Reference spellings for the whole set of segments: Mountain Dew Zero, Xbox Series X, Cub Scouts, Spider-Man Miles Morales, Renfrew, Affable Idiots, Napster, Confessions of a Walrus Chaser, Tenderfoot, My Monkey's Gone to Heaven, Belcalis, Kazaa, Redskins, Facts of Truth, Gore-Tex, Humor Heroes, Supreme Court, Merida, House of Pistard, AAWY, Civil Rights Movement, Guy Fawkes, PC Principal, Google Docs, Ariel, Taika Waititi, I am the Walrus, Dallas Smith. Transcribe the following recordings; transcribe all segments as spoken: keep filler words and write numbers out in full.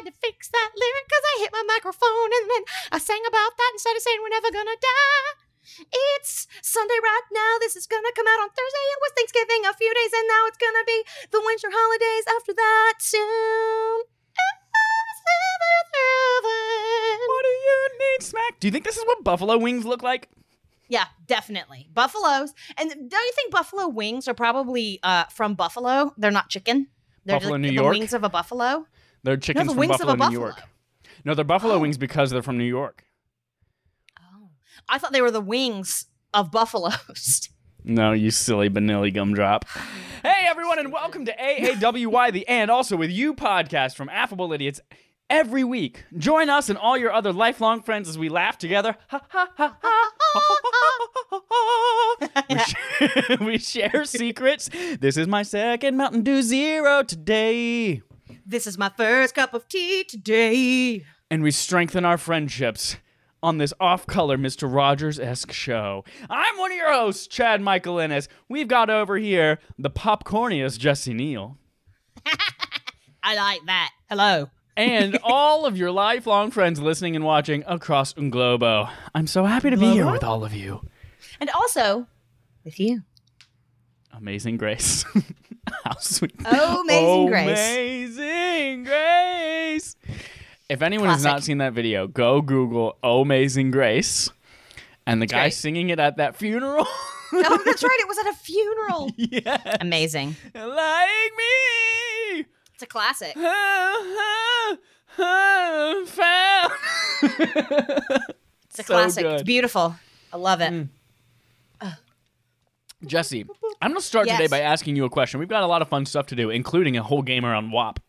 had to fix that lyric because I hit my microphone and then I sang about that instead of saying we're never gonna die. It's Sunday right now. This is gonna come out on Thursday. It was Thanksgiving a few days, and now it's gonna be the winter holidays after that soon. What do you need, smack? Do you think this is what buffalo wings look like? Yeah, definitely. Buffaloes. And don't you think buffalo wings are probably uh, from Buffalo? They're not chicken. They're Buffalo, just, New the York. Wings of a buffalo. They're chickens no, the from Buffalo, New buffalo. York. No, they're buffalo oh. wings because they're from New York. I thought they were the wings of buffaloes. No, you silly vanilla gumdrop. Hey, everyone, and welcome to A A W Y, the And Also With You podcast from Affable Idiots every week. Join us and all your other lifelong friends as we laugh together. Ha, ha, ha, ha. we, share, we share secrets. This is my second Mountain Dew Zero today. This is my first cup of tea today. And we strengthen our friendships on this off-color Mister Rogers-esque show. I'm one of your hosts, Chad Michael Ennis. We've got over here the popcorniest Jesse Neal. I like that. Hello. And all of your lifelong friends listening and watching across Unglobo. I'm so happy to Unglobo? be here with all of you. And also with you. Amazing Grace. How sweet. Oh, Amazing Grace. Amazing Grace. If anyone Classic. has not seen that video, go Google Amazing Grace and the that's guy right. singing it at that funeral. Oh, that's right. It was at a funeral. Yes. Amazing. Like me. It's a classic. It's a so classic. Good. It's beautiful. I love it. Mm. Jesse, I'm going to start yes. today by asking you a question. We've got a lot of fun stuff to do, including a whole game around W A P.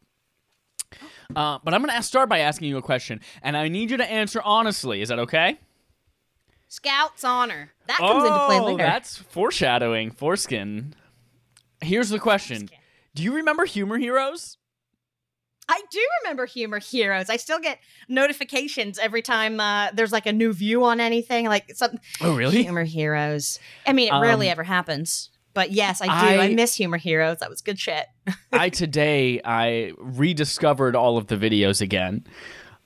Uh, but I'm going to start by asking you a question, and I need you to answer honestly. Is that okay? Scout's honor. That comes oh, into play later. That's foreshadowing. Foreskin. Here's the question. Foreskin. Do you remember Humor Heroes? I do remember Humor Heroes. I still get notifications every time uh, there's like a new view on anything. Like something. Oh, really? Humor Heroes. I mean, it um, rarely ever happens. But yes, I do. I, I miss Humor Heroes. That was good shit. I today I rediscovered all of the videos again.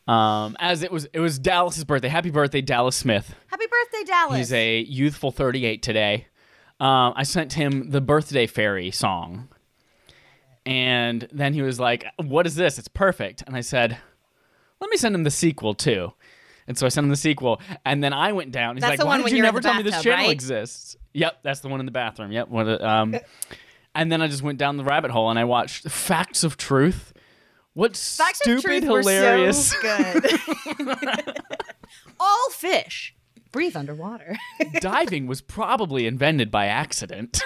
Um, as it was it was Dallas's birthday. Happy birthday, Dallas Smith. Happy birthday, Dallas. He's a youthful thirty-eight today. Um, I sent him the birthday fairy song. And then he was like, "What is this? It's perfect." And I said, "Let me send him the sequel too." And so I sent him the sequel, and then I went down. He's that's like, "Why did you never tell bathtub, me this channel right? exists?" Yep, that's the one in the bathroom. Yep. What, um, and then I just went down the rabbit hole, and I watched Facts of Truth. What Facts stupid, of Truth hilarious! Were so good. All fish breathe underwater. Diving was probably invented by accident.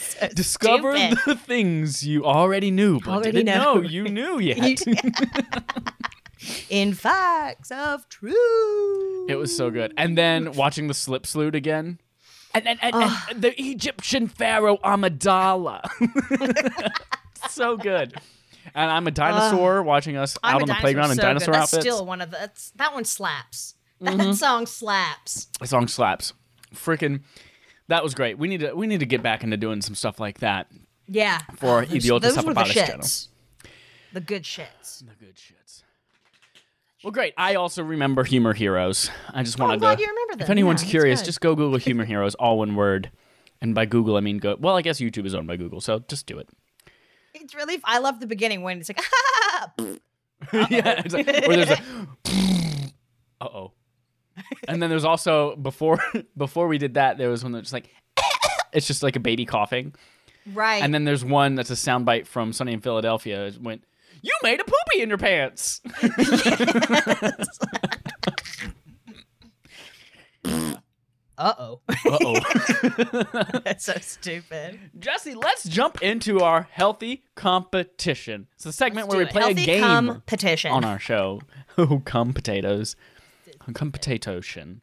So discover stupid. the things you already knew, but already didn't know. know you knew yet. In Facts of Truth. It was so good. And then watching the Slip Sluut again. And, and, and, oh. and the Egyptian pharaoh Amidala. So good. And I'm a dinosaur uh, watching us out I'm on the playground in so dinosaur that's outfits. Still one of the, that's, that one slaps. Mm-hmm. That song slaps. That song slaps. Freaking, that was great. We need to we need to get back into doing some stuff like that. Yeah. For oh, Idiotas Apapadas channel. The good shits. The good shits. Well, great. I also remember Humor Heroes. I just wanted oh, I'm glad to. You remember them. If anyone's yeah, curious, just go Google Humor Heroes, all one word. And by Google, I mean go. Well, I guess YouTube is owned by Google, so just do it. It's really. I love the beginning when it's like, ah, yeah, it's like, where there's a, uh oh. And then there's also before before we did that, there was one that's like, it's just like a baby coughing, right? And then there's one that's a soundbite from Sunny in Philadelphia. It went. You made a poopy in your pants. Uh-oh. Uh-oh. That's so stupid. Jesse, let's jump into our healthy competition. It's the segment let's where we play healthy a game competition. On our show. Oh, cum potatoes. Cum potato-tion.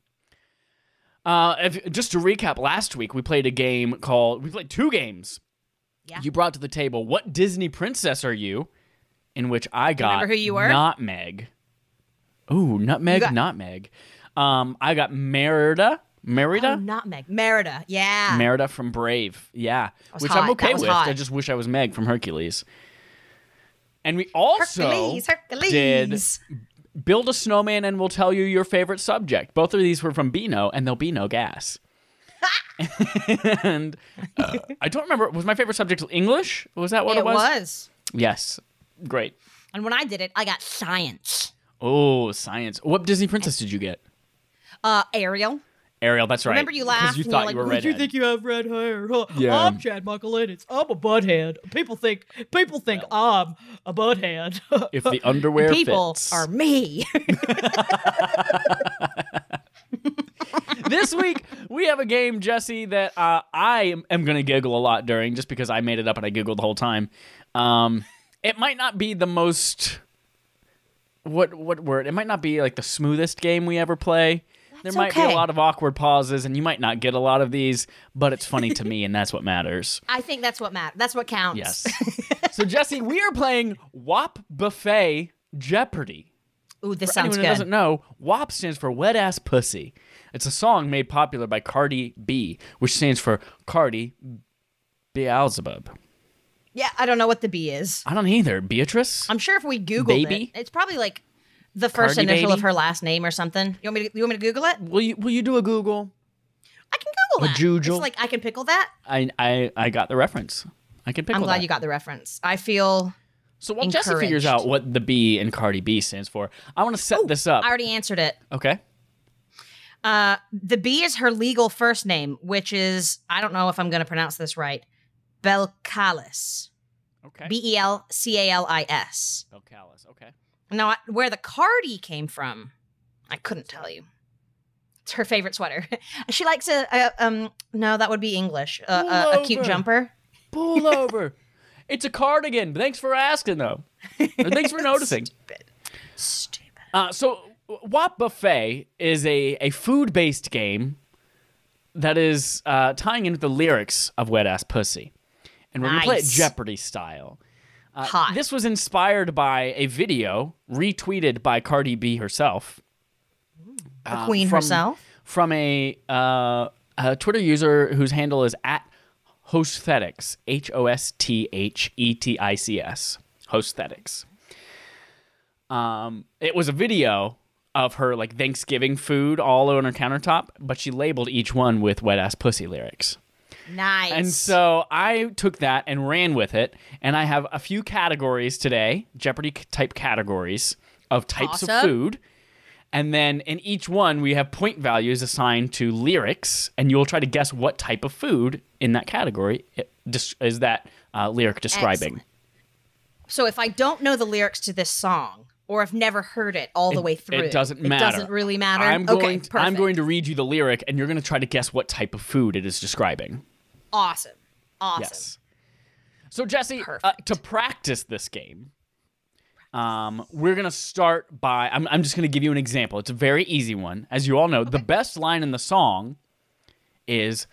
Uh, if, just to recap, last week we played a game called... We played two games. Yeah. You brought to the table, what Disney princess are you? In which I got Nutmeg. Ooh, Nutmeg, got- Nutmeg. Um, I got Merida. Merida? Oh, Nutmeg. Merida, yeah. Merida from Brave, yeah. Which hot. I'm okay with. Hot. I just wish I was Meg from Hercules. And we also Hercules, Hercules. did Build a Snowman and We'll Tell You Your Favorite Subject. Both of these were from Beano, and there'll be no gas. and uh, I don't remember. Was my favorite subject English? Was that what it, it was? It was. Yes. Great. And when I did it, I got science. Oh, science. What Disney princess did you get? Uh, Ariel. Ariel, that's right. Remember you laughed. Because you thought you, like, you were redhead. You think you have red hair. Huh? Yeah. I'm Chad Michael Ennis. I'm a butthead. People think people think well, I'm a butthead. If the underwear people fits. People are me. This week, we have a game, Jesse, that uh, I am going to giggle a lot during just because I made it up and I giggled the whole time. Um, it might not be the most... What what word? It might not be like the smoothest game we ever play. That's there might okay. be a lot of awkward pauses, and you might not get a lot of these, but it's funny to me, and that's what matters. I think that's what matters. That's what counts. Yes. So, Jesse, we are playing W A P Buffet Jeopardy. Ooh, this for sounds good. Anyone who doesn't know, W A P stands for Wet Ass Pussy. It's a song made popular by Cardi B, which stands for Cardi Beelzebub. Yeah, I don't know what the B is. I don't either. Beatrice? I'm sure if we Googled baby? it, it's probably like the first Cardi initial baby? of her last name or something. You want me to, you want me to Google it? Will you Will you do a Google? I can Google that. A Joojle? It's like, I can pickle that? I, I, I got the reference. I can pickle that. I'm glad that. you got the reference. I feel So while encouraged. Jesse figures out what the B in Cardi B stands for, I want to set Ooh, this up. I already answered it. Okay. Uh, the B is her legal first name, which is, I don't know if I'm going to pronounce this right, Belcalis. Okay. B E L C A L I S. Belcalis, okay. Now, I, where the Cardi came from, I couldn't tell you. It's her favorite sweater. She likes a, a, um, no, that would be English, a, a, a cute jumper. Pull over. It's a cardigan. Thanks for asking, though. Thanks for noticing. Stupid. Stupid. Uh, so... W A P Buffet is a, a food-based game that is uh, tying in with the lyrics of Wet Ass Pussy. And we're nice. going to play it Jeopardy style. Uh, Hot. This was inspired by a video retweeted by Cardi B herself. The uh, queen from, herself? From a, uh, a Twitter user whose handle is at Hosthetics. H O S T H E T I C S. Hosthetics. Um, it was a video... of her, like, Thanksgiving food all on her countertop, but she labeled each one with Wet Ass Pussy lyrics. Nice. And so I took that and ran with it, and I have a few categories today, Jeopardy-type categories of types awesome. of food, and then in each one we have point values assigned to lyrics, and you'll try to guess what type of food in that category is that uh, lyric describing. Excellent. So if I don't know the lyrics to this song... Or have never heard it all the it, way through. It doesn't matter. It doesn't really matter. I'm going, okay, to, I'm going to read you the lyric, and you're going to try to guess what type of food it is describing. Awesome. Awesome. Yes. So, Jesse, uh, to practice this game, um, we're going to start by... I'm, I'm just going to give you an example. It's a very easy one. As you all know, okay. the best line in the song is...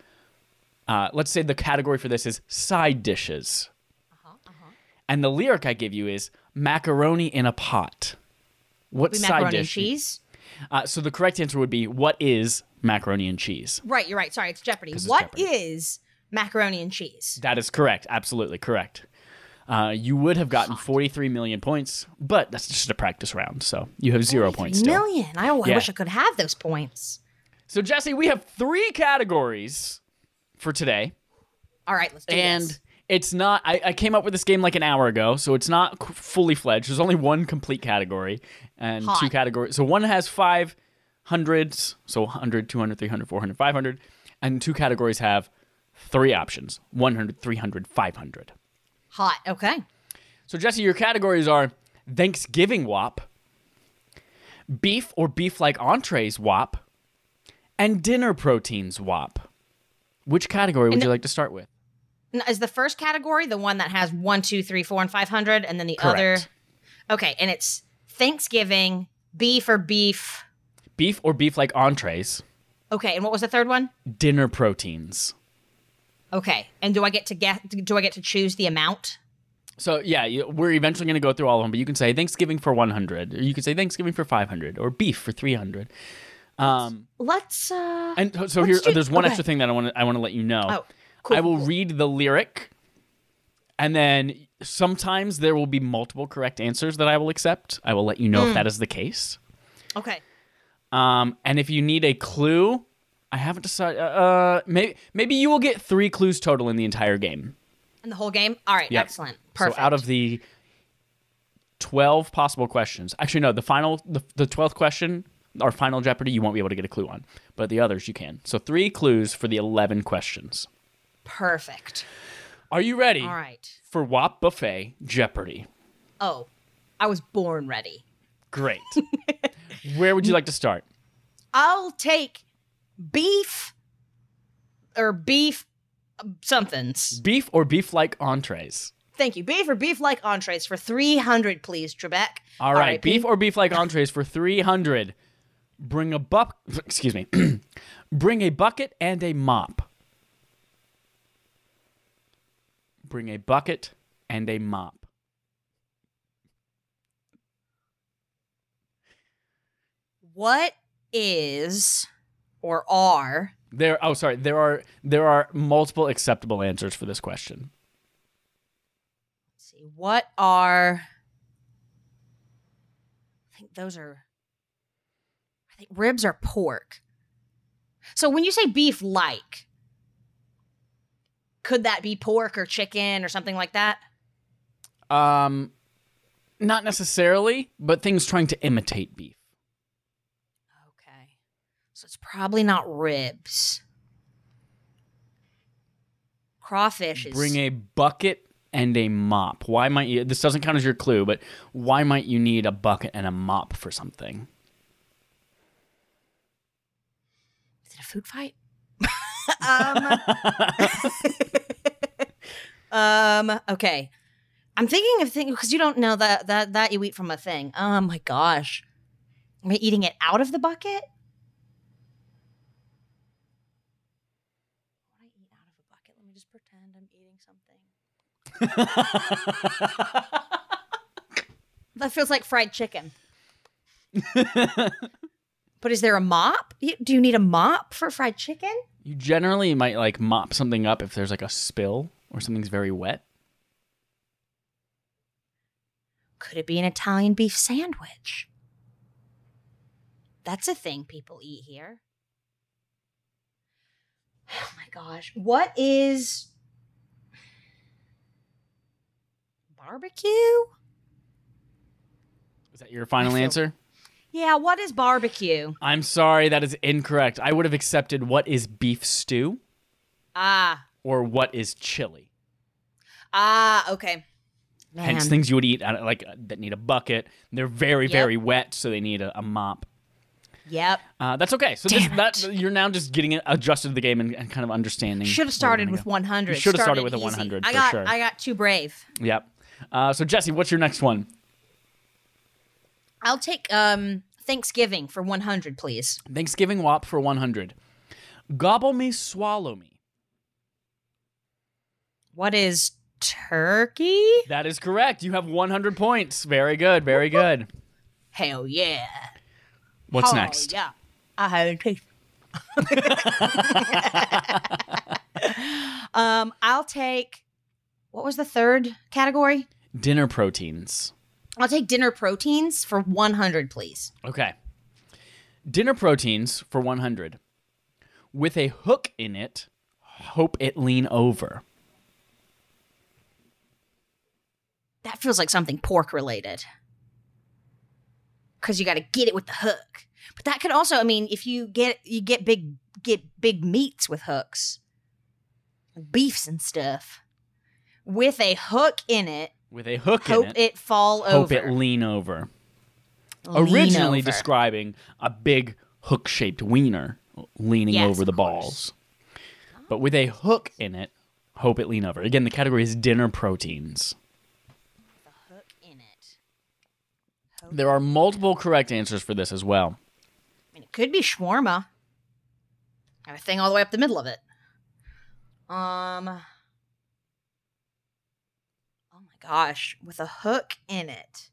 Uh, let's say the category for this is side dishes. Uh-huh, uh-huh. And the lyric I give you is... Macaroni in a pot. What side macaroni dish? Macaroni and cheese? Uh, so the correct answer would be, what is macaroni and cheese? Right, you're right. Sorry, it's Jeopardy. It's what Jeopardy. is macaroni and cheese? That is correct. Absolutely correct. Uh, you would have gotten forty-three million points, but that's just a practice round, so you have zero points still. Million? I, I yeah. wish I could have those points. So, Jesse, we have three categories for today. All right, let's do and this. It's not, I, I came up with this game like an hour ago, so it's not c- fully fledged. There's only one complete category and Hot. two categories. So one has five hundreds, so one hundred, two hundred, three hundred, four hundred, five hundred, and two categories have three options, one hundred, three hundred, five hundred. Hot, okay. So, Jesse, your categories are Thanksgiving W A P, beef or beef-like entrees W A P, and dinner proteins W A P. Which category would and you like to start with? Is the first category the one that has one, two, three, four, and five hundred, and then the Correct. other? Okay, and it's Thanksgiving, beef or beef? Beef or beef-like entrees. Okay, and what was the third one? Dinner proteins. Okay, and do I get to get do I get to choose the amount? So yeah, we're eventually going to go through all of them, but you can say Thanksgiving for one hundred, or you can say Thanksgiving for five hundred, or beef for three hundred. Um, let's. Uh, and so here, do, there's one okay. extra thing that I want I want to let you know. Oh. Cool. I will read the lyric And then sometimes there will be multiple correct answers that I will accept. I will let you know mm. if that is the case. Okay. Um, and if you need a clue, I haven't decided. Uh, maybe maybe you will get three clues total in the entire game. In the whole game? All right. Yep. Excellent. Perfect. So out of the twelve possible questions, actually no, the final, the, the twelfth question, our final Jeopardy, you won't be able to get a clue on, but the others you can. So three clues for the eleven questions. Perfect. Are you ready? All right. For W A P Buffet Jeopardy. Oh, I was born ready. Great. Where would you like to start? I'll take beef or beef somethings. Beef or beef-like entrees. Thank you. Beef or beef-like entrees for three hundred, please, Trebek. All, All right. right. Beef or beef-like entrees for three hundred. Bring a bu- Excuse me. Bring a bucket and a mop. Bring a bucket and a mop. What is or are there? Oh, sorry. There are there are multiple acceptable answers for this question. What are, I think those are, I think ribs are pork. So when you say beef like, could that be pork or chicken or something like that? Um, not necessarily, but things trying to imitate beef. Okay. So it's probably not ribs. Crawfish is. Bring a bucket and a mop. Why might you... This doesn't count as your clue, but why might you need a bucket and a mop for something? Is it a food fight? um, um. Okay. I'm thinking of things... Because you don't know that, that, that you eat from a thing. Oh, my gosh. Am I eating it out of the bucket? What do I eat out of a bucket? Let me just pretend I'm eating something. That feels like fried chicken. But is there a mop? Do you need a mop for fried chicken? You generally might like mop something up if there's like a spill or something's very wet. Could it be an Italian beef sandwich? That's a thing people eat here. Oh my gosh. What is... Barbecue? Is that your final feel, answer? Yeah, what is barbecue? I'm sorry, that is incorrect. I would have accepted what is beef stew? Ah. Or what is chili? Ah, okay. Man. Hence things you would eat like that need a bucket. They're very, yep. very wet, so they need a, a mop. Yep. Uh, that's okay. So this, that you're now just getting adjusted to the game and, and kind of understanding. Should have started with one hundred. Should have started with a one hundred, I got, for sure. I got too brave. Yep. Uh, so, Jesse, what's your next one? I'll take um, Thanksgiving for one hundred, please. Thanksgiving W A P for one hundred. Gobble me, swallow me. What is turkey? That is correct. You have one hundred points. Very good. Very good. Hell yeah. What's oh, next? Yeah. I have a taste. um, I'll take... What was the third category? Dinner proteins. I'll take dinner proteins for one hundred, please. Okay. Dinner proteins for one hundred. With a hook in it, hope it lean over. That feels like something pork related. Because you got to get it with the hook. But that could also, I mean, if you get you get big get big meats with hooks. Like beefs and stuff. With a hook in it. With a hook in it. Hope it fall over. Hope it lean over. Originally describing a big hook-shaped wiener leaning over the balls. But with a hook in it, hope it lean over. Again, the category is dinner proteins. With a hook in it. There are multiple correct answers for this as well. I mean, it could be shawarma. Got a thing all the way up the middle of it. Um... Gosh, with a hook in it.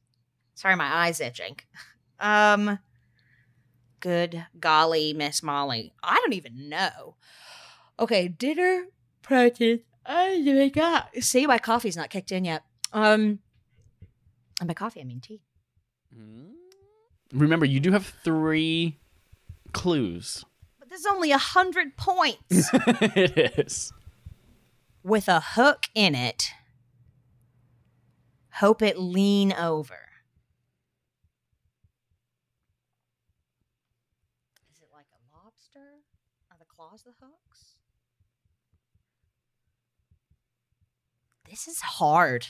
Sorry, my eye's itching. Um, good golly, Miss Molly. I don't even know. Okay, dinner protein. Oh my God. See, my coffee's not kicked in yet. Um, and by coffee, I mean tea. Remember, you do have three clues. But there's only a hundred points. It is. With a hook in it. Hope it lean over. Is it like a lobster? Are the claws the hooks? This is hard.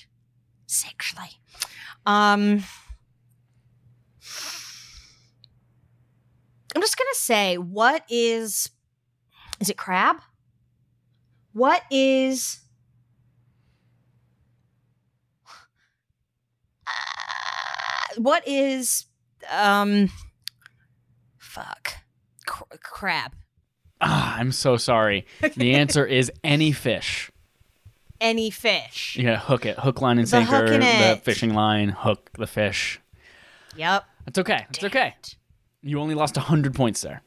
Sexually. Um... I'm just going to say, what is, is it crab? What is, uh, what is, um, fuck, C- crab. Ah, I'm so sorry. The answer is any fish. Any fish. You got to hook it. Hook, line, and the sinker. The fishing line, hook the fish. Yep. That's okay. It's okay. It. You only lost one hundred points there.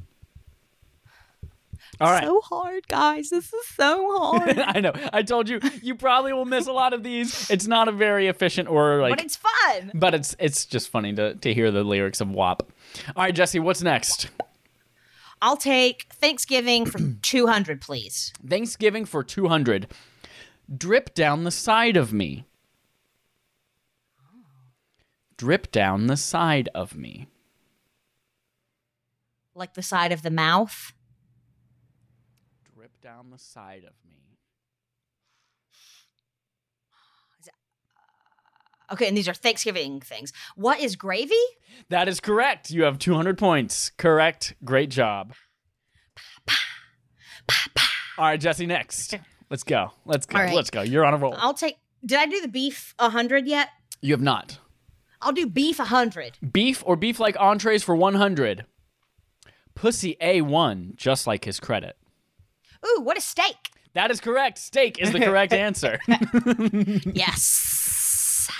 All right. So hard, guys. This is so hard. I know. I told you, you probably will miss a lot of these. It's not a very efficient or like... But it's fun. But it's it's just funny to, to hear the lyrics of W A P. All right, Jesse, what's next? I'll take Thanksgiving for two hundred, please. Thanksgiving for two hundred. Drip down the side of me. Drip down the side of me. Like the side of the mouth? Drip down the side of me. Is it, uh, okay, and these are Thanksgiving things. What is gravy? That is correct. You have two hundred points. Correct. Great job. Pa, pa, pa. All right, Jesse, next. Let's go. Let's go. Right. Let's go. You're on a roll. I'll take... Did I do the beef one hundred yet? You have not. I'll do beef one hundred. Beef or beef-like entrees for one hundred. Pussy A one, just like his credit. Ooh, what is steak? That is correct. Steak is the correct answer. Yes.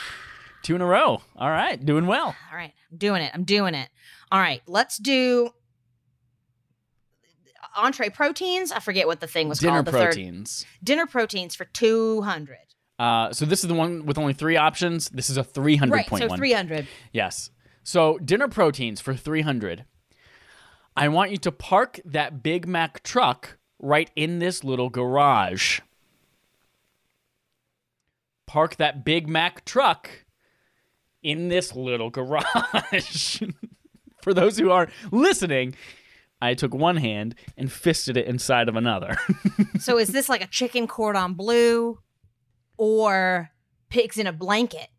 Two in a row. All right. Doing well. All right. I'm doing it. I'm doing it. All right. Let's do entree proteins. I forget what the thing was dinner called. Dinner proteins. Third... Dinner proteins for two hundred. Uh, so this is the one with only three options. This is a three hundred point one. Right, so one. three hundred. Yes. So dinner proteins for three hundred. I want you to park that Big Mac truck right in this little garage. Park that Big Mac truck in this little garage. For those who are listening, I took one hand and fisted it inside of another. So is this like a chicken cordon bleu? Or pigs in a blanket.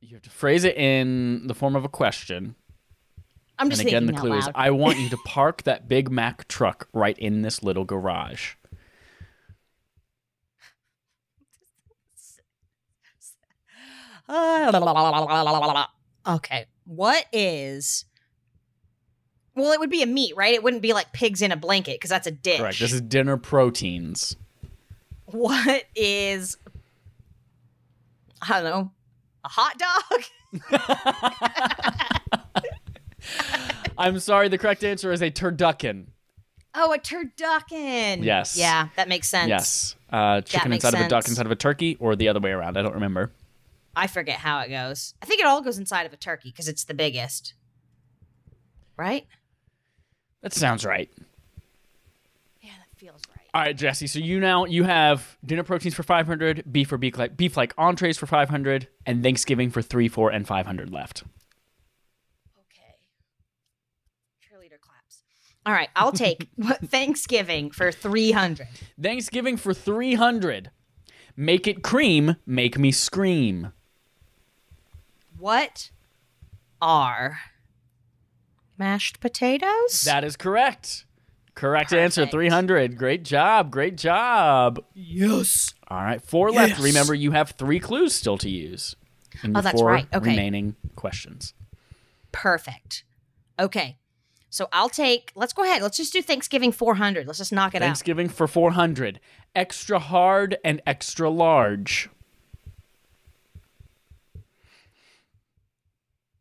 You have to phrase it in the form of a question. I'm just thinking out loud. And again, the clue is, I want you to park that Big Mac truck right in this little garage. Okay. What is... Well, it would be a meat, right? It wouldn't be like pigs in a blanket, because that's a dish. Correct. This is dinner proteins. What is, I don't know, a hot dog? I'm sorry, the correct answer is a turducken. Oh, a turducken. Yes. Yeah, that makes sense. Yes. Uh, chicken inside sense. Of a duck inside of a turkey, or the other way around. I don't remember. I forget how it goes. I think it all goes inside of a turkey because it's the biggest. Right? That sounds right. Yeah, that feels right. All right, Jesse. So you now you have dinner proteins for five hundred, beef or beef like beef like entrees for five hundred, and Thanksgiving for three, four, and five hundred left. Okay. Cheerleader claps. All right, I'll take Thanksgiving for three hundred. Thanksgiving for three hundred. Make it cream, make me scream. What are mashed potatoes? That is correct. Correct Perfect. Answer, three hundred. Great job. Great job. Yes. All right, four yes. left. Remember, you have three clues still to use. In oh, the that's four right. Okay. Remaining questions. Perfect. Okay. So I'll take, let's go ahead. Let's just do Thanksgiving four hundred. Let's just knock it Thanksgiving out. Thanksgiving for four hundred. Extra hard and extra large.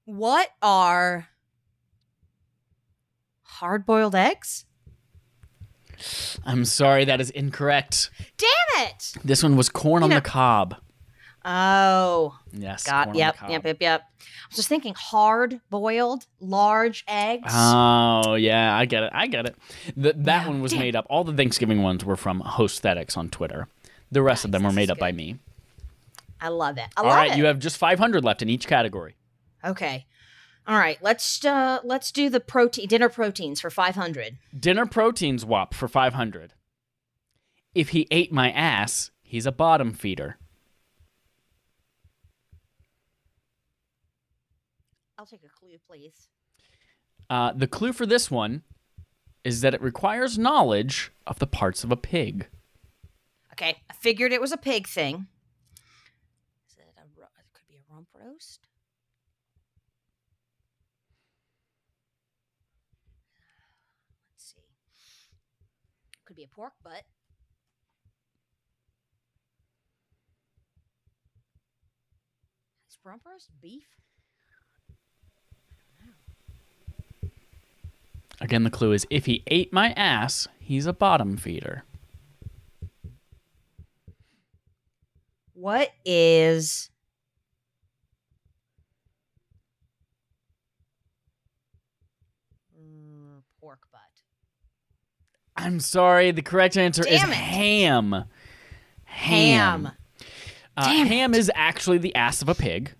What are hard-boiled eggs? I'm sorry, that is incorrect. Damn it! This one was corn you on know. the cob. Oh. Yes. Got yep, yep, yep, yep. I was just thinking hard boiled, large eggs. Oh, yeah, I get it. I get it. The, that no, one was damn. made up. All the Thanksgiving ones were from Hosthetics on Twitter. The rest nice, of them were made up good. by me. I love it. I love it. All right, it. you have just five hundred left in each category. Okay. All right, let's uh, let's do the protein dinner proteins for five hundred. Dinner proteins, W A P, for five hundred. If he ate my ass, he's a bottom feeder. I'll take a clue, please. Uh, the clue for this one is that it requires knowledge of the parts of a pig. Okay, I figured it was a pig thing. Is it a ro- it could be a rump roast? Let's see. Could be a pork butt. Is rump roast beef? Again, the clue is, if he ate my ass, he's a bottom feeder. What is... Mm, pork butt. I'm sorry, the correct answer Damn is it. ham. Ham. Ham. Uh, ham is actually the ass of a pig.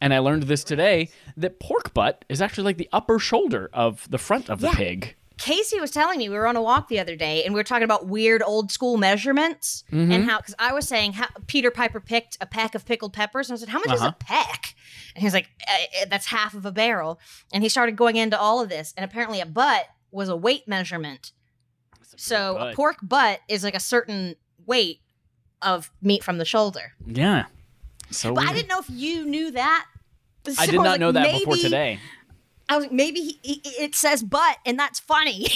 And I learned this today, that pork butt is actually like the upper shoulder of the front of the yeah. pig. Casey was telling me, we were on a walk the other day, and we were talking about weird old school measurements. Mm-hmm. And how, because I was saying, how Peter Piper picked a peck of pickled peppers. And I said, how much uh-huh. is a peck? And he was like, that's half of a barrel. And he started going into all of this. And apparently a butt was a weight measurement. A so butt. a pork butt is like a certain weight of meat from the shoulder. Yeah. So well, I didn't know if you knew that. So I did not I like, know that maybe, before today. I was like, maybe he, he, it says butt, and that's funny.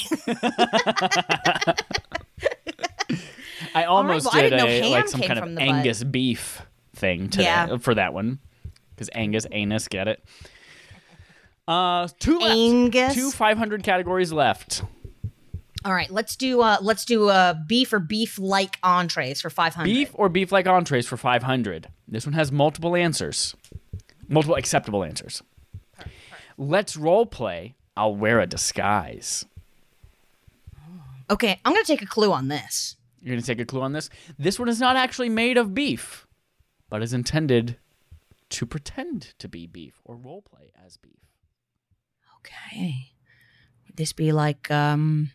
I almost right, well, did I a, like some kind of Angus butt. beef thing today yeah. for that one. Because Angus, anus, get it. Uh, two left. Angus. Two five hundred categories left. All right, let's do uh, let's do uh, beef or beef-like entrees for five hundred. Beef or beef-like entrees for five hundred. This one has multiple answers. Multiple acceptable answers. Perfect, perfect. Let's role play. I'll wear a disguise. Okay, I'm going to take a clue on this. You're going to take a clue on this? This one is not actually made of beef, but is intended to pretend to be beef or role play as beef. Okay. Would this be like, um,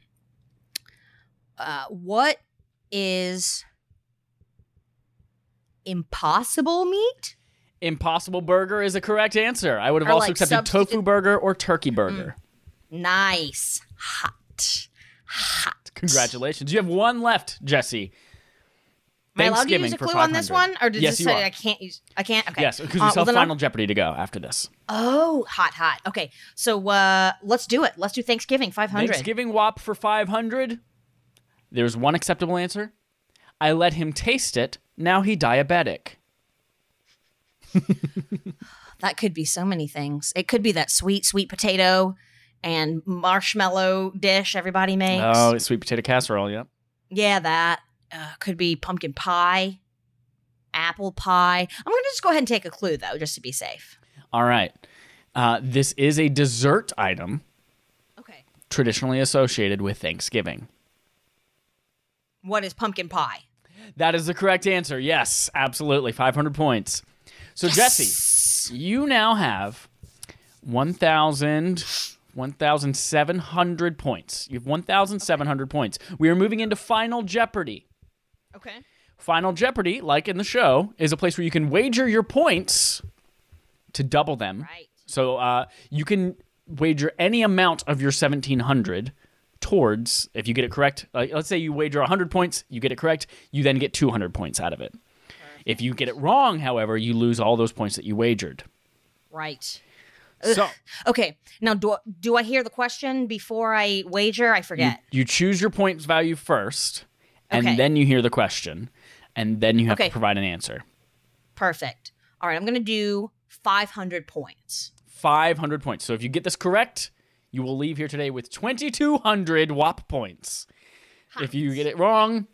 uh, what is impossible meat? Impossible burger is the correct answer. I would have or also like accepted substitute- tofu burger or turkey burger. Mm. Nice. Hot. Hot. Congratulations. You have one left, Jesse. Am I allowed to use a clue on this one? Or did yes, you say I can't use... I can't? Okay. Yes, because we uh, still have Final I'm... Jeopardy to go after this. Oh, hot, hot. Okay, so uh, let's do it. Let's do Thanksgiving, five hundred. Thanksgiving W A P for five hundred. There's one acceptable answer. I let him taste it. Now he diabetic. That could be so many things. It could be that sweet, sweet potato and marshmallow dish everybody makes. Oh, sweet potato casserole, yeah. Yeah, that. Uh, could be pumpkin pie, apple pie. I'm going to just go ahead and take a clue, though, just to be safe. All right. Uh, this is a dessert item. Okay. Traditionally associated with Thanksgiving. What is pumpkin pie? That is the correct answer. Yes, absolutely. five hundred points. So, yes. Jesse, you now have one thousand seven hundred points. You have one thousand seven hundred okay. points. We are moving into Final Jeopardy. Okay. Final Jeopardy, like in the show, is a place where you can wager your points to double them. Right. So uh, you can wager any amount of your seventeen hundred towards, if you get it correct, like, let's say you wager one hundred points, you get it correct, you then get two hundred points out of it. If you get it wrong, however, you lose all those points that you wagered. Right. So, ugh. Okay. Now, do I, do I hear the question before I wager? I forget. You, you choose your points value first, and okay. then you hear the question, and then you have okay. to provide an answer. Perfect. All right. I'm going to do five hundred points. five hundred points. So if you get this correct, you will leave here today with two thousand two hundred W A P points. Hot. If you get it wrong,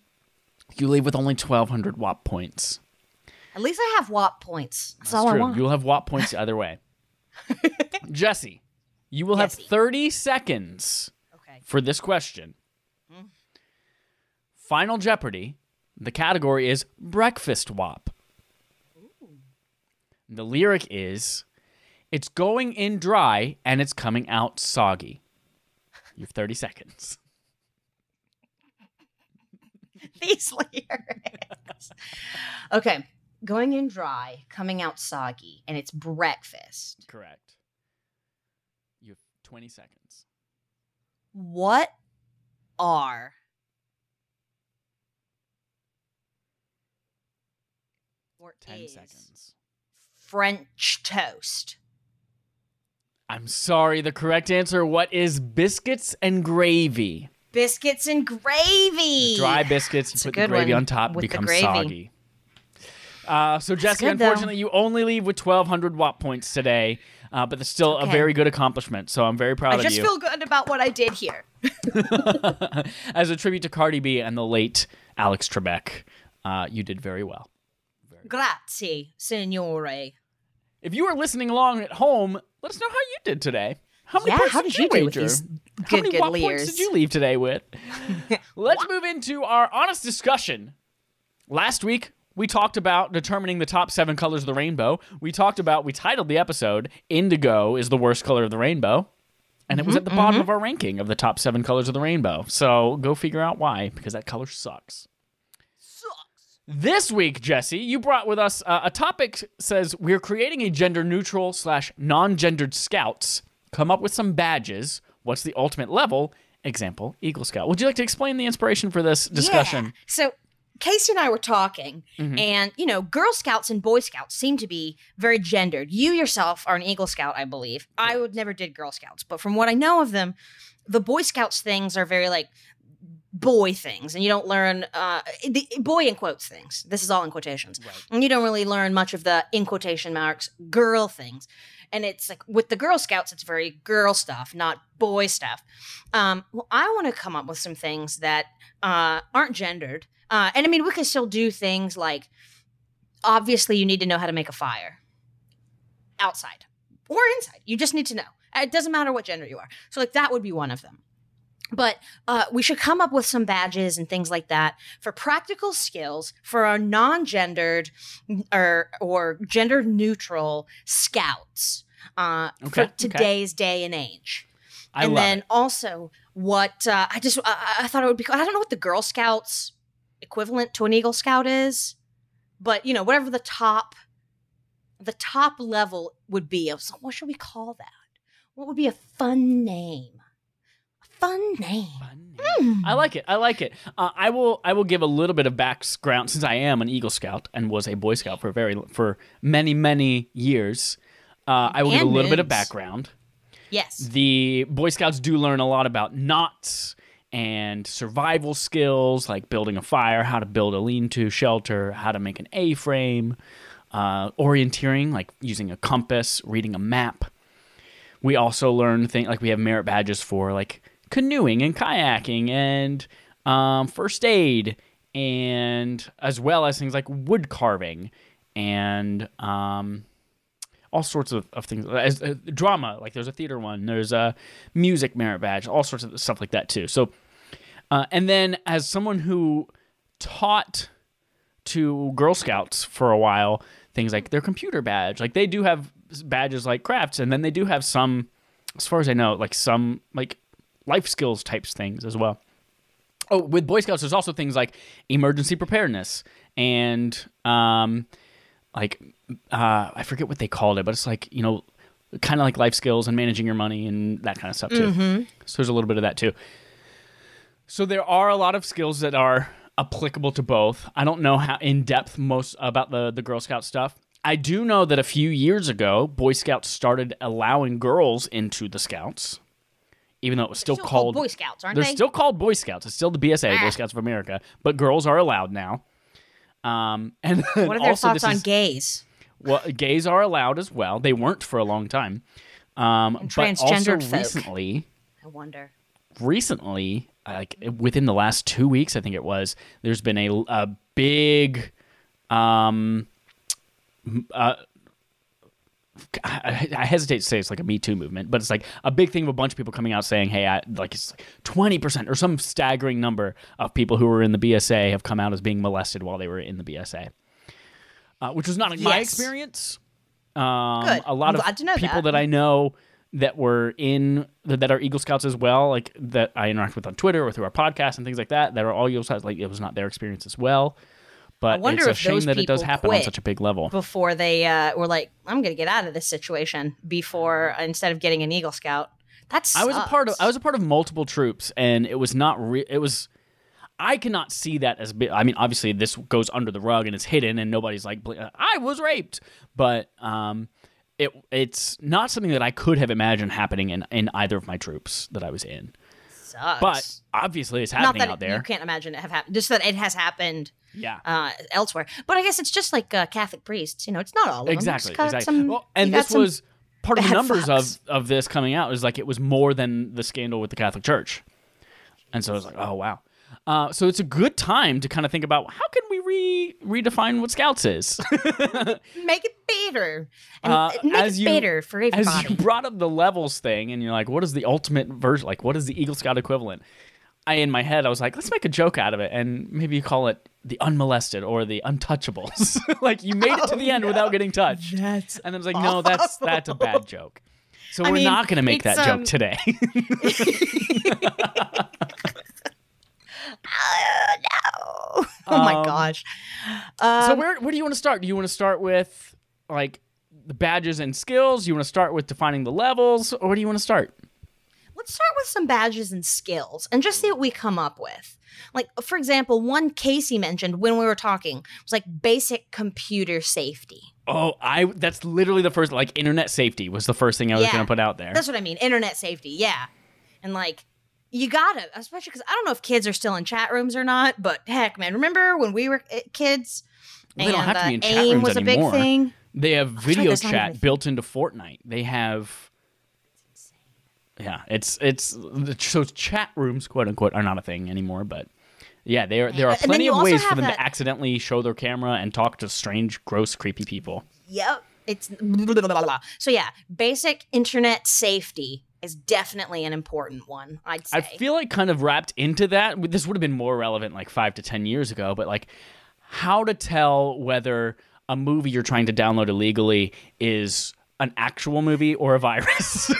you leave with only twelve hundred W A P points. At least I have W A P points. That's, That's all true. I want. You'll have W A P points either way. Jesse, you will Jesse. have thirty seconds okay. for this question. Mm-hmm. Final Jeopardy. The category is breakfast W A P. Ooh. The lyric is, it's going in dry and it's coming out soggy. You have thirty seconds. These lyrics. Okay. Going in dry, coming out soggy, and it's breakfast. Correct. You have twenty seconds. What are or ten is seconds. French toast? I'm sorry. The correct answer, what is biscuits and gravy? Biscuits and gravy. The dry biscuits, you put the gravy on top, it becomes soggy. Uh, so, Jessica, unfortunately, though. you only leave with twelve hundred W A P points today, uh, but that's still okay. a very good accomplishment, so I'm very proud I of you. I just feel good about what I did here. As a tribute to Cardi B and the late Alex Trebek, uh, you did very well. Very Grazie, well. signore. If you are listening along at home, let us know how you did today. How many yeah, points how did, did you wager? With good, how many good W A P points did you leave today with? Let's move into our honest discussion. Last week, we talked about determining the top seven colors of the rainbow. We talked about, we titled the episode, Indigo is the Worst Color of the Rainbow. And mm-hmm, it was at the bottom mm-hmm. of our ranking of the top seven colors of the rainbow. So go figure out why, because that color sucks. Sucks. This week, Jesse, you brought with us uh, a topic says, we're creating a gender-neutral slash non-gendered scouts. Come up with some badges. What's the ultimate level? Example, Eagle Scout. Would you like to explain the inspiration for this discussion? Yeah. So... Casey and I were talking, mm-hmm. and, you know, Girl Scouts and Boy Scouts seem to be very gendered. You yourself are an Eagle Scout, I believe. Yeah. I would never did Girl Scouts, but from what I know of them, the Boy Scouts things are very, like, boy things, and you don't learn, uh, the boy in quotes things. This is all in quotations. Right. And you don't really learn much of the, in quotation marks, girl things. And it's like, with the Girl Scouts, it's very girl stuff, not boy stuff. Um, well, I want to come up with some things that uh, aren't gendered. Uh, and I mean, we can still do things like, obviously, you need to know how to make a fire outside or inside. You just need to know. It doesn't matter what gender you are. So, like, that would be one of them. But uh, we should come up with some badges and things like that for practical skills for our non-gendered or or gender-neutral scouts uh, okay, for today's okay. day and age. I and love then it. also what uh, I just I, I thought it would be. I don't know what the Girl Scouts equivalent to an Eagle Scout is, but you know whatever the top the top level would be. I was like, what should we call that? What would be a fun name? Fun name. Fun name. Mm. I like it. I like it. Uh, I will. I will give a little bit of background since I am an Eagle Scout and was a Boy Scout for very for many many years. Uh, I will and give a little moons. bit of background. Yes. The Boy Scouts do learn a lot about knots and survival skills like building a fire, how to build a lean-to shelter, how to make an A-frame, uh, orienteering like using a compass, reading a map. We also learn things like we have merit badges for like canoeing and kayaking and um, first aid, and as well as things like wood carving and um, all sorts of, of things. As, uh, drama, like there's a theater one, there's a music merit badge, all sorts of stuff like that too. So, uh, and then as someone who taught to Girl Scouts for a while, things like their computer badge, like they do have badges like crafts, and then they do have some, as far as I know, like some like life skills types things as well. Oh, with Boy Scouts, there's also things like emergency preparedness and um, like uh, I forget what they called it, but it's like, you know, kind of like life skills and managing your money and that kind of stuff too. Mm-hmm. So there's a little bit of that too. So there are a lot of skills that are applicable to both. I don't know how in depth most about the the Girl Scout stuff. I do know that a few years ago, Boy Scouts started allowing girls into the Scouts. Even though it was still, still called, called Boy Scouts, aren't they're they? They're still called Boy Scouts. It's still the B S A, ah. Boy Scouts of America. But girls are allowed now. Um, and what are their also, thoughts on is, gays? Well, gays are allowed as well. They weren't for a long time. Um, and transgendered but also folk. Recently, I wonder. Recently, like within the last two weeks, I think it was, there's been a, a big, um, uh, I, I hesitate to say it's like a Me Too movement, but it's like a big thing of a bunch of people coming out saying, hey, I, like it's like twenty percent or some staggering number of people who were in the B S A have come out as being molested while they were in the B S A, uh, which was not yes. my experience. Um, Good. A lot I'm glad of to know people that. that I know that were in that are Eagle Scouts as well, like that I interact with on Twitter or through our podcast and things like that, that are all Eagle Scouts. Like it was not their experience as well. But it's a shame that it does happen on such a big level. Before they uh, were like, I'm going to get out of this situation before instead of getting an Eagle Scout. That's I was a part of I was a part of multiple troops, and it was not re- it was I cannot see that as big. I mean, obviously this goes under the rug and it's hidden and nobody's like, I was raped. But um, it it's not something that I could have imagined happening in, in either of my troops that I was in. Sucks. But obviously it's happening out there. You can't imagine it have happened. Just that it has happened yeah. uh, elsewhere. But I guess it's just like uh, Catholic priests. You know, it's not all of exactly, them. Exactly. Some, well, and this was part of the numbers of, of this coming out. It was like it was more than the scandal with the Catholic Church. And so I was like, oh, wow. Uh, so it's a good time to kind of think about how can we re- redefine what Scouts is. Make it better. And uh, make it you, better for everybody. As you brought up the levels thing, and you're like, what is the ultimate version? Like, what is the Eagle Scout equivalent? I, in my head, I was like, let's make a joke out of it, and maybe you call it the unmolested or the untouchables. Like, you made oh, it to the end no. without getting touched. That's and I was like, awful. no, that's that's a bad joke. So I we're mean, not going to make that um... joke today. Oh, no. Oh, my um, gosh. Um, so where where do you want to start? Do you want to start with, like, the badges and skills? Do you want to start with defining the levels? Or where do you want to start? Let's start with some badges and skills and just see what we come up with. Like, for example, one Casey mentioned when we were talking was, like, basic computer safety. Oh, I that's literally the first, like, internet safety was the first thing I was yeah, going to put out there. That's what I mean, internet safety, yeah. And, like... You gotta, especially because I don't know if kids are still in chat rooms or not, but heck, man, remember when we were kids? Well, they don't and, have to be in uh, chat AIM rooms was anymore. A big thing. They have video right, chat built into Fortnite. They have, it's yeah, it's it's so chat rooms, quote unquote, are not a thing anymore. But yeah, there there are plenty of ways for them that... to accidentally show their camera and talk to strange, gross, creepy people. Yep, it's blah, blah, blah, blah. So yeah, basic internet safety is definitely an important one, I'd say. I feel like kind of wrapped into that, this would have been more relevant like five to ten years ago, but like how to tell whether a movie you're trying to download illegally is an actual movie or a virus.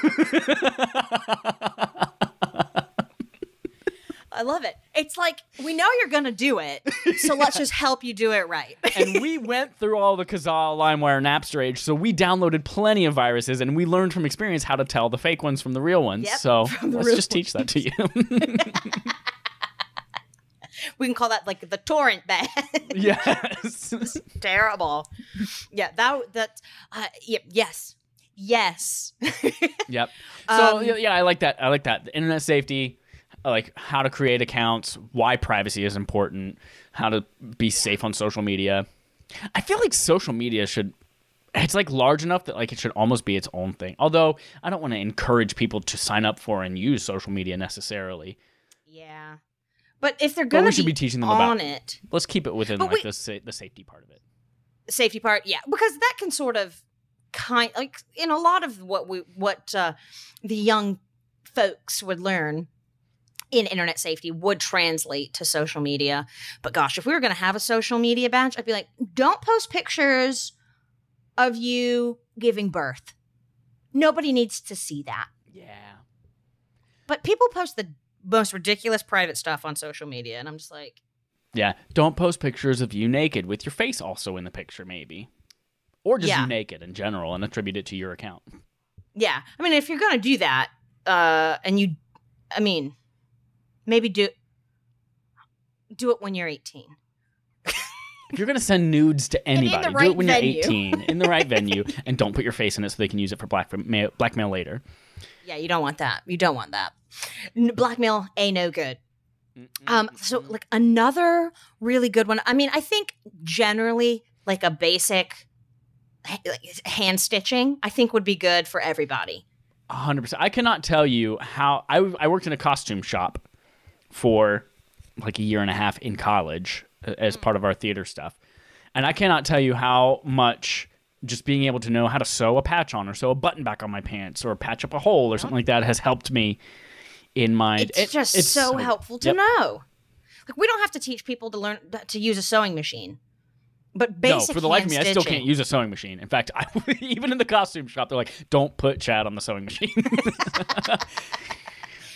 I love it. It's like, we know you're going to do it, so yeah. let's just help you do it right. And we went through all the Kazaa, LimeWire, Napster age, so we downloaded plenty of viruses, and we learned from experience how to tell the fake ones from the real ones. Yep, so let's just ones. teach that to you. We can call that like the torrent bag. Yes. It's terrible. Yeah, that, that, uh, yeah, yes. Yes. Yep. So, um, yeah, I like that. I like that. The internet safety. Like how to create accounts, why privacy is important, how to be safe on social media. I feel like social media should, it's like large enough that like it should almost be its own thing. Although I don't want to encourage people to sign up for and use social media necessarily. Yeah. But if they're going to be, be teaching them on about, it. Let's keep it within but like we, the, sa- the safety part of it. Safety part, yeah. Because that can sort of kind like in a lot of what we what uh, the young folks would learn in internet safety would translate to social media. But gosh, if we were going to have a social media badge, I'd be like, don't post pictures of you giving birth. Nobody needs to see that. Yeah. But people post the most ridiculous private stuff on social media, and I'm just like... Yeah, don't post pictures of you naked with your face also in the picture, maybe. Or just yeah. you naked in general and attribute it to your account. Yeah. I mean, if you're going to do that, uh, and you... I mean... Maybe do do it when you're eighteen. If you're going to send nudes to anybody, right do it when venue. You're eighteen, in the right venue, and don't put your face in it so they can use it for blackmail, blackmail later. Yeah, you don't want that. You don't want that. Blackmail, a no good. Um, so, like, another really good one. I mean, I think generally, like, a basic like, hand stitching, I think would be good for everybody. one hundred percent. I cannot tell you how – I I worked in a costume shop. for like a year and a half in college as part of our theater stuff. And I cannot tell you how much just being able to know how to sew a patch on or sew a button back on my pants or patch up a hole or something like that has helped me in my... It's it, just it's so, so helpful to yep. know. Like, we don't have to teach people to learn to use a sewing machine. But basically, no, for the life of me, I still can't use a sewing machine. In fact, I, even in the costume shop, they're like, don't put Chad on the sewing machine.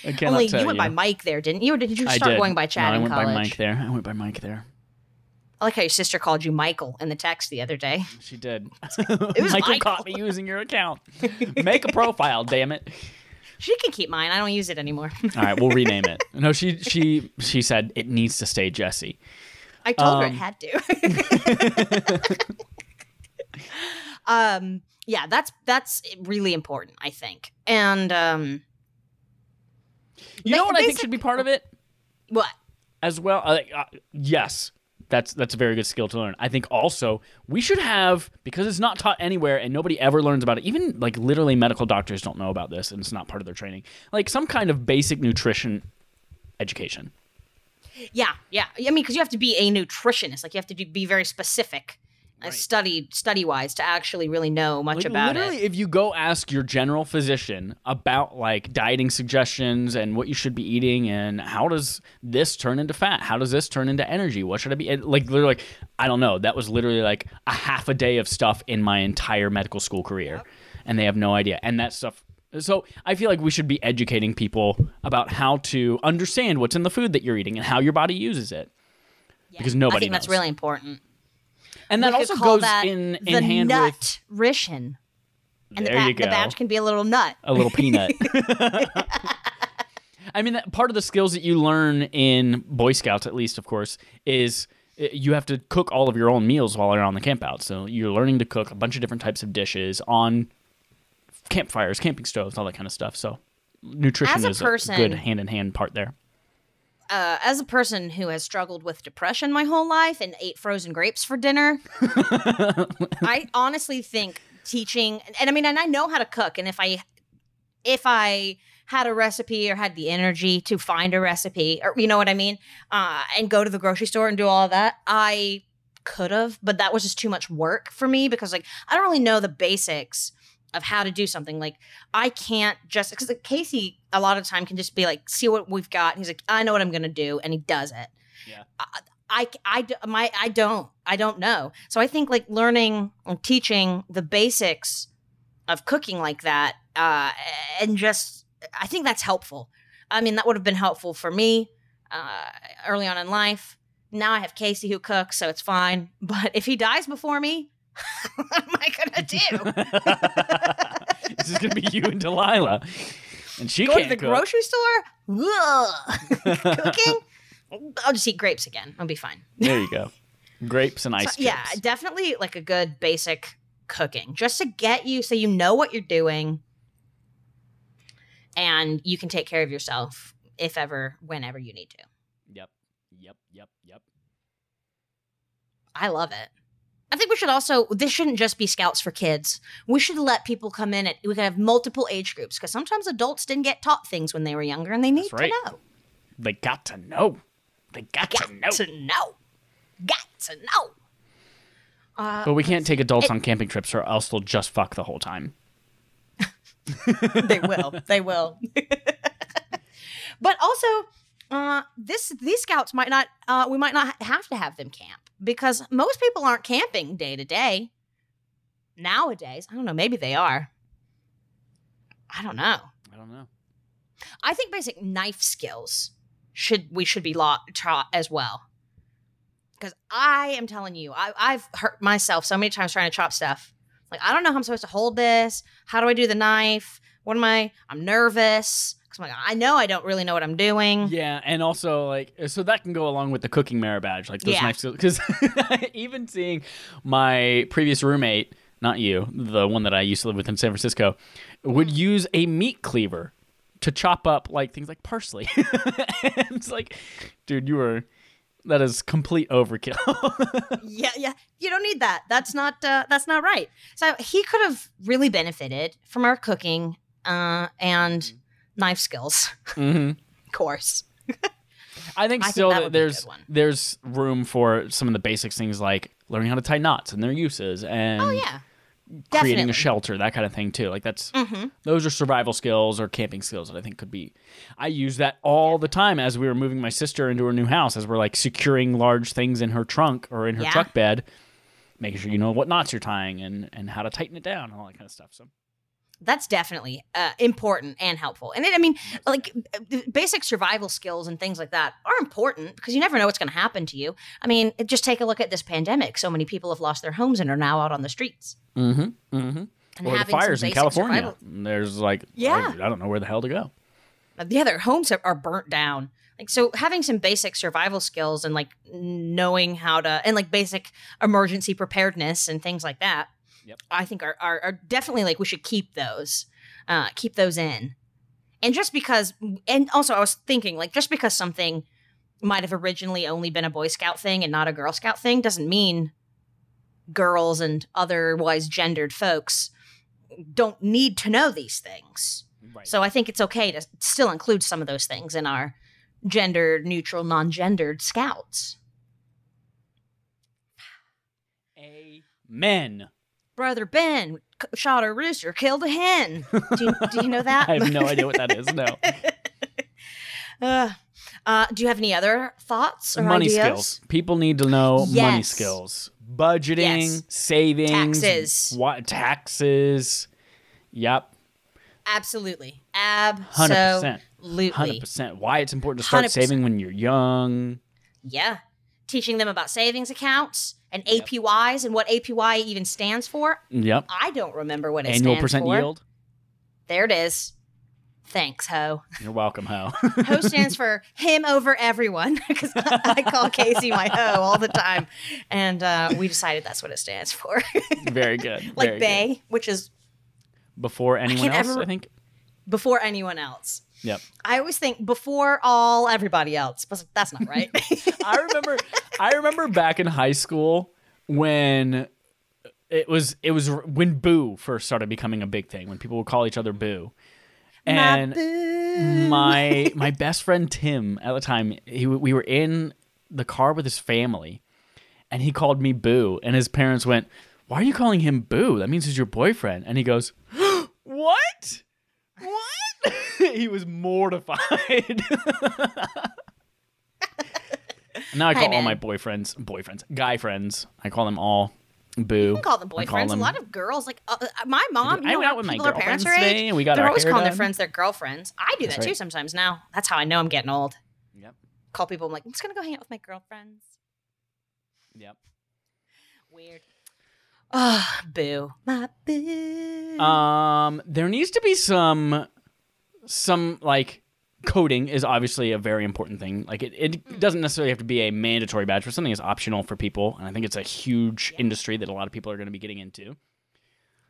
I cannot Only tell you went you. by Mike there, didn't you? Or did you start I did. going by Chad no, in college? I went college? by Mike there. I went by Mike there. I like how your sister called you Michael in the text the other day. She did. It was Michael, Michael caught me using your account. Make a profile, damn it. She can keep mine. I don't use it anymore. All right, we'll rename it. No, she she she said it needs to stay Jesse. I told um, her it had to. um, yeah, that's that's really important, I think. And um, you know what I think should be part of it? What? As well, uh, uh, yes. That's that's a very good skill to learn. I think also we should have, because it's not taught anywhere and nobody ever learns about it, even like literally medical doctors don't know about this and it's not part of their training, like some kind of basic nutrition education. Yeah, yeah. I mean, because you have to be a nutritionist. Like you have to do, be very specific right. uh, study, study-wise to actually really know much like, about literally, it. Literally, if you go ask your general physician about like dieting suggestions and what you should be eating and how does this turn into fat? How does this turn into energy? What should I be? And, like literally, like, I don't know. That was literally like a half a day of stuff in my entire medical school career. Yep. And they have no idea. And that stuff... So I feel like we should be educating people about how to understand what's in the food that you're eating and how your body uses it, yeah, because nobody knows. I think knows. that's really important. And that we also goes that in, in the hand nut with... nutrition. And there the, ba- you go. The badge can be a little nut. A little peanut. I mean, that part of the skills that you learn in Boy Scouts, at least, of course, is... you have to cook all of your own meals while you're on the camp out. So you're learning to cook a bunch of different types of dishes on... campfires, camping stoves, all that kind of stuff. So nutrition is person, a good hand-in-hand part there. Uh, as a person who has struggled with depression my whole life and ate frozen grapes for dinner, I honestly think teaching, and I mean, and I know how to cook, and if I if I had a recipe or had the energy to find a recipe, or you know what I mean, uh, and go to the grocery store and do all that, I could have, but that was just too much work for me because like I don't really know the basics of how to do something. Like I can't just, because like, Casey a lot of the time can just be like, see what we've got. And he's like, I know what I'm going to do. And he does it. Yeah. I, I, I, my, I don't, I don't know. So I think like learning and teaching the basics of cooking like that. Uh, and just, I think that's helpful. I mean, that would have been helpful for me uh, early on in life. Now I have Casey who cooks, so it's fine. But if he dies before me, what am I gonna do? This is gonna be you and Delilah, and she Go can't go to the cook. grocery store. Cooking, I'll just eat grapes again. I'll be fine. There you go, grapes and ice. So, yeah, definitely like a good basic cooking, just to get you so you know what you're doing, and you can take care of yourself if ever, whenever you need to. Yep, yep, yep, yep. I love it. I think we should also, this shouldn't just be Scouts for kids. We should let people come in. At, we can have multiple age groups because sometimes adults didn't get taught things when they were younger and they need right. to know. They got to know. They got, got to know. to know. Got to know. Uh, but we can't take adults it, on camping trips or else they'll just fuck the whole time. They will. They will. But also... Uh, this these Scouts might not, uh, we might not have to have them camp because most people aren't camping day to day nowadays. I don't know. Maybe they are. I don't know. I don't know. I think basic knife skills should, we should be taught tra- as well. Because I am telling you, I, I've hurt myself so many times trying to chop stuff. Like, I don't know how I'm supposed to hold this. How do I do the knife? What am I? I'm nervous. I'm like, I know I don't really know what I'm doing. Yeah, and also, like, so that can go along with the cooking merit badge, like those yeah. knife skills. Because even seeing my previous roommate, not you, the one that I used to live with in San Francisco, would use a meat cleaver to chop up, like, things like parsley. It's like, dude, you were, that is complete overkill. yeah, yeah, you don't need that. That's not, uh, that's not right. So he could have really benefited from our cooking uh, and... Mm-hmm. Knife skills, mm-hmm. of course. I think I still think that there's there's room for some of the basic things like learning how to tie knots and their uses and oh, yeah. creating Definitely. a shelter, that kind of thing too. Like that's mm-hmm. those are survival skills or camping skills that I think could be. I use that all the time as we were moving my sister into her new house, as we're like securing large things in her trunk or in her yeah. truck bed, making sure you know what knots you're tying and, and how to tighten it down and all that kind of stuff. So. That's definitely uh, important and helpful. And it, I mean, like basic survival skills and things like that are important because you never know what's going to happen to you. I mean, just take a look at this pandemic. So many people have lost their homes and are now out on the streets. Mm-hmm. Mm-hmm. Or the fires in California. Survival. There's like, yeah. I, I don't know where the hell to go. Yeah, their homes are burnt down. Like, so having some basic survival skills and like knowing how to, and like basic emergency preparedness and things like that. Yep. I think are, are are definitely like we should keep those, uh, keep those in. And just because, and also I was thinking like just because something might have originally only been a Boy Scout thing and not a Girl Scout thing doesn't mean girls and otherwise gendered folks don't need to know these things. Right. So I think it's okay to still include some of those things in our gender neutral, non-gendered Scouts. Amen. Brother Ben shot a rooster, killed a hen. Do you, do you know that? I have no idea what that is. No. Uh, uh, do you have any other thoughts or money ideas? Skills? People need to know yes. money skills, budgeting, yes. savings, taxes, what taxes? Yep. Absolutely. Absolutely. one hundred percent. Why it's important to start one hundred percent. Saving when you're young. Yeah. Teaching them about savings accounts. And yep. A P Ys and what A P Y even stands for. Yep. I don't remember what it Annual stands for. Annual percent yield. There it is. Thanks, Ho. You're welcome, Ho. Ho stands for him over everyone because I call Casey my Ho all the time. And uh, we decided that's what it stands for. Very good. Like Very Bay, good. Which is... Before anyone I else, ever, I think. Before anyone else. Yep. I always think before all everybody else, but that's not right. I remember I remember back in high school when it was it was when Boo first started becoming a big thing, when people would call each other Boo. And my boo. my my best friend Tim at the time, he we were in the car with his family and he called me Boo and his parents went, "Why are you calling him Boo? That means he's your boyfriend." And he goes, "What? What?" He was mortified. Now I call hey, all my boyfriends, boyfriends, guy friends. I call them all Boo. You can call them boyfriends. Call them, a lot of girls, like uh, my mom, I you know, out with my girlfriends parents are age, and we got they're our always calling done. Their friends their girlfriends. I do That's that right. too sometimes now. That's how I know I'm getting old. Yep. Call people, I'm like, I'm just going to go hang out with my girlfriends. Yep. Weird. Oh, Boo. My Boo. Um, there needs to be some... Some, like, coding is obviously a very important thing. Like, it, it doesn't necessarily have to be a mandatory badge, but something is optional for people. And I think it's a huge yeah. industry that a lot of people are going to be getting into.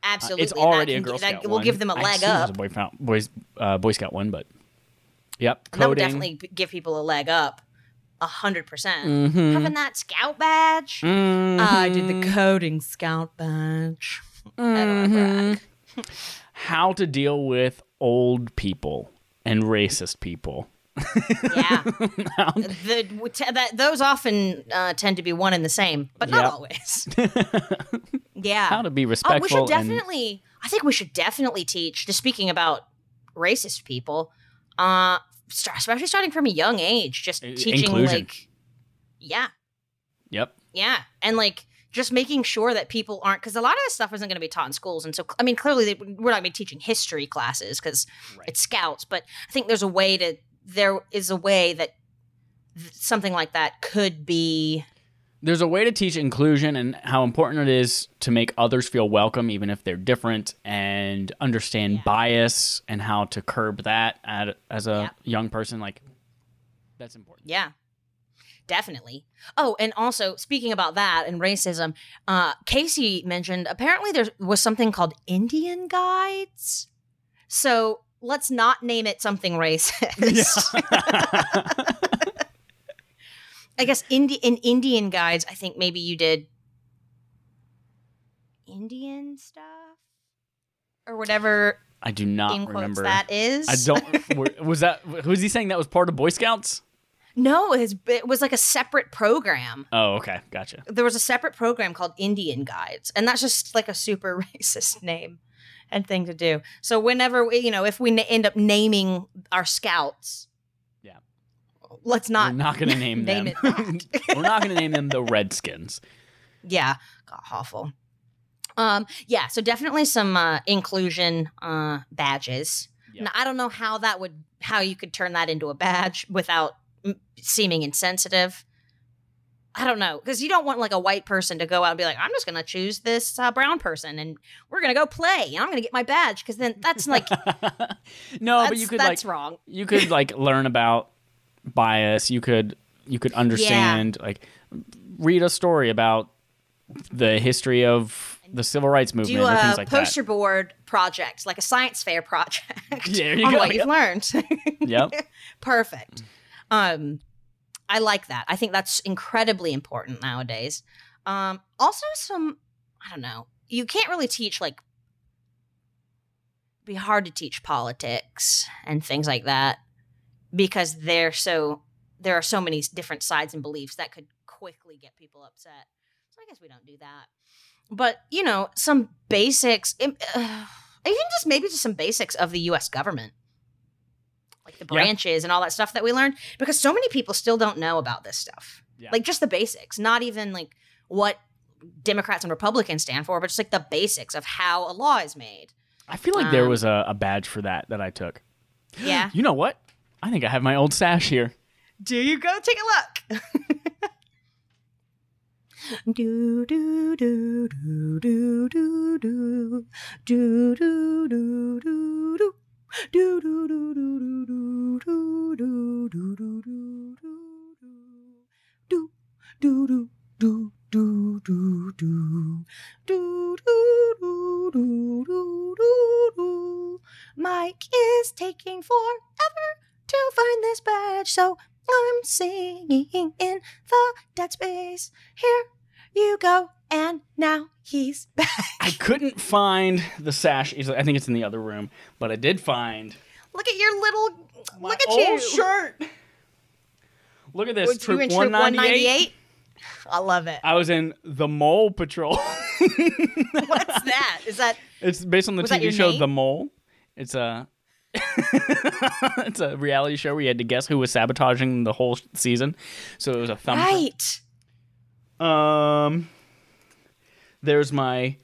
Absolutely. Uh, it's already a Girl Scout that, one. We'll give them a leg up. It was a Boy, Boy, uh, Boy Scout one, but, yep, coding. That would definitely give people a leg up, one hundred percent. Mm-hmm. Having that Scout badge. Mm-hmm. I did the coding Scout badge. Mm-hmm. I don't know how to How to deal with old people and racist people. Yeah. the, t- that, those often uh, tend to be one and the same, but not yep. always. Yeah. How to be respectful. Oh, we should definitely, and... I think we should definitely teach, just speaking about racist people, uh, start, especially starting from a young age, just I- teaching inclusion. Like, yeah. Yep. Yeah. And like, just making sure that people aren't, because a lot of this stuff isn't going to be taught in schools. And so, I mean, clearly they, we're not going to be teaching history classes because right. it's Scouts. But I think there's a way to, there is a way that th- something like that could be. There's a way to teach inclusion and how important it is to make others feel welcome, even if they're different, and understand yeah. bias and how to curb that at, as a yeah. young person. Like, that's important. Yeah. Definitely. Oh, and also speaking about that and racism, uh, Casey mentioned apparently there was something called Indian Guides. So let's not name it something racist. Yeah. I guess Indi- in Indian Guides, I think maybe you did Indian stuff or whatever. I do not remember. That is. I don't. Was that? Who's he saying that was part of Boy Scouts? No, it was, it was like a separate program. Oh, okay. Gotcha. There was a separate program called Indian Guides, and that's just like a super racist name and thing to do. So whenever, we, you know, if we end up naming our scouts, yeah, let's not. We're not going to name, name them. It that. We're not going to name them the Redskins. Yeah. God, awful. Um, yeah, so definitely some uh, inclusion uh, badges. Yep. Now, I don't know how that would, how you could turn that into a badge without m- seeming insensitive. I don't know, because you don't want like a white person to go out and be like, I'm just going to choose this uh, brown person and we're going to go play and I'm going to get my badge, because then that's like, no, that's, but you could that's like, wrong. You could like learn about bias. You could, you could understand, yeah. like read a story about the history of the civil rights movement do, uh, or things like that. Do a poster board project, like a science fair project yeah, you on go. What yep. you've learned. Yep. Perfect. Um, I like that. I think that's incredibly important nowadays. Um, also some, I don't know, you can't really teach, like, it'd be hard to teach politics and things like that because they're so, there are so many different sides and beliefs that could quickly get people upset. So I guess we don't do that. But, you know, some basics, uh, even just maybe just some basics of the U S government, like the branches yeah. and all that stuff that we learned, because so many people still don't know about this stuff. Yeah. Like just the basics, not even like what Democrats and Republicans stand for, but just like the basics of how a law is made. I feel like um, there was a, a badge for that that I took. Yeah. You know what? I think I have my old sash here. Do you go take a look? Do do do do do do do do do do do do do do do do do do do do do do do do do do do do. Mike is taking forever to find this badge, so I'm singing in the dead space. Here you go. And now he's back. I couldn't find the sash. I think it's in the other room, but I did find. Look at your little. My look at old you. Shirt. Look at this. Were troop, you in troop one ninety-eight? I love it. I was in the Mole Patrol. What's that? Is that? It's based on the T V show name? The Mole. It's a. It's a reality show where you had to guess who was sabotaging the whole season. So it was a thumbprint. Right. Um, there's my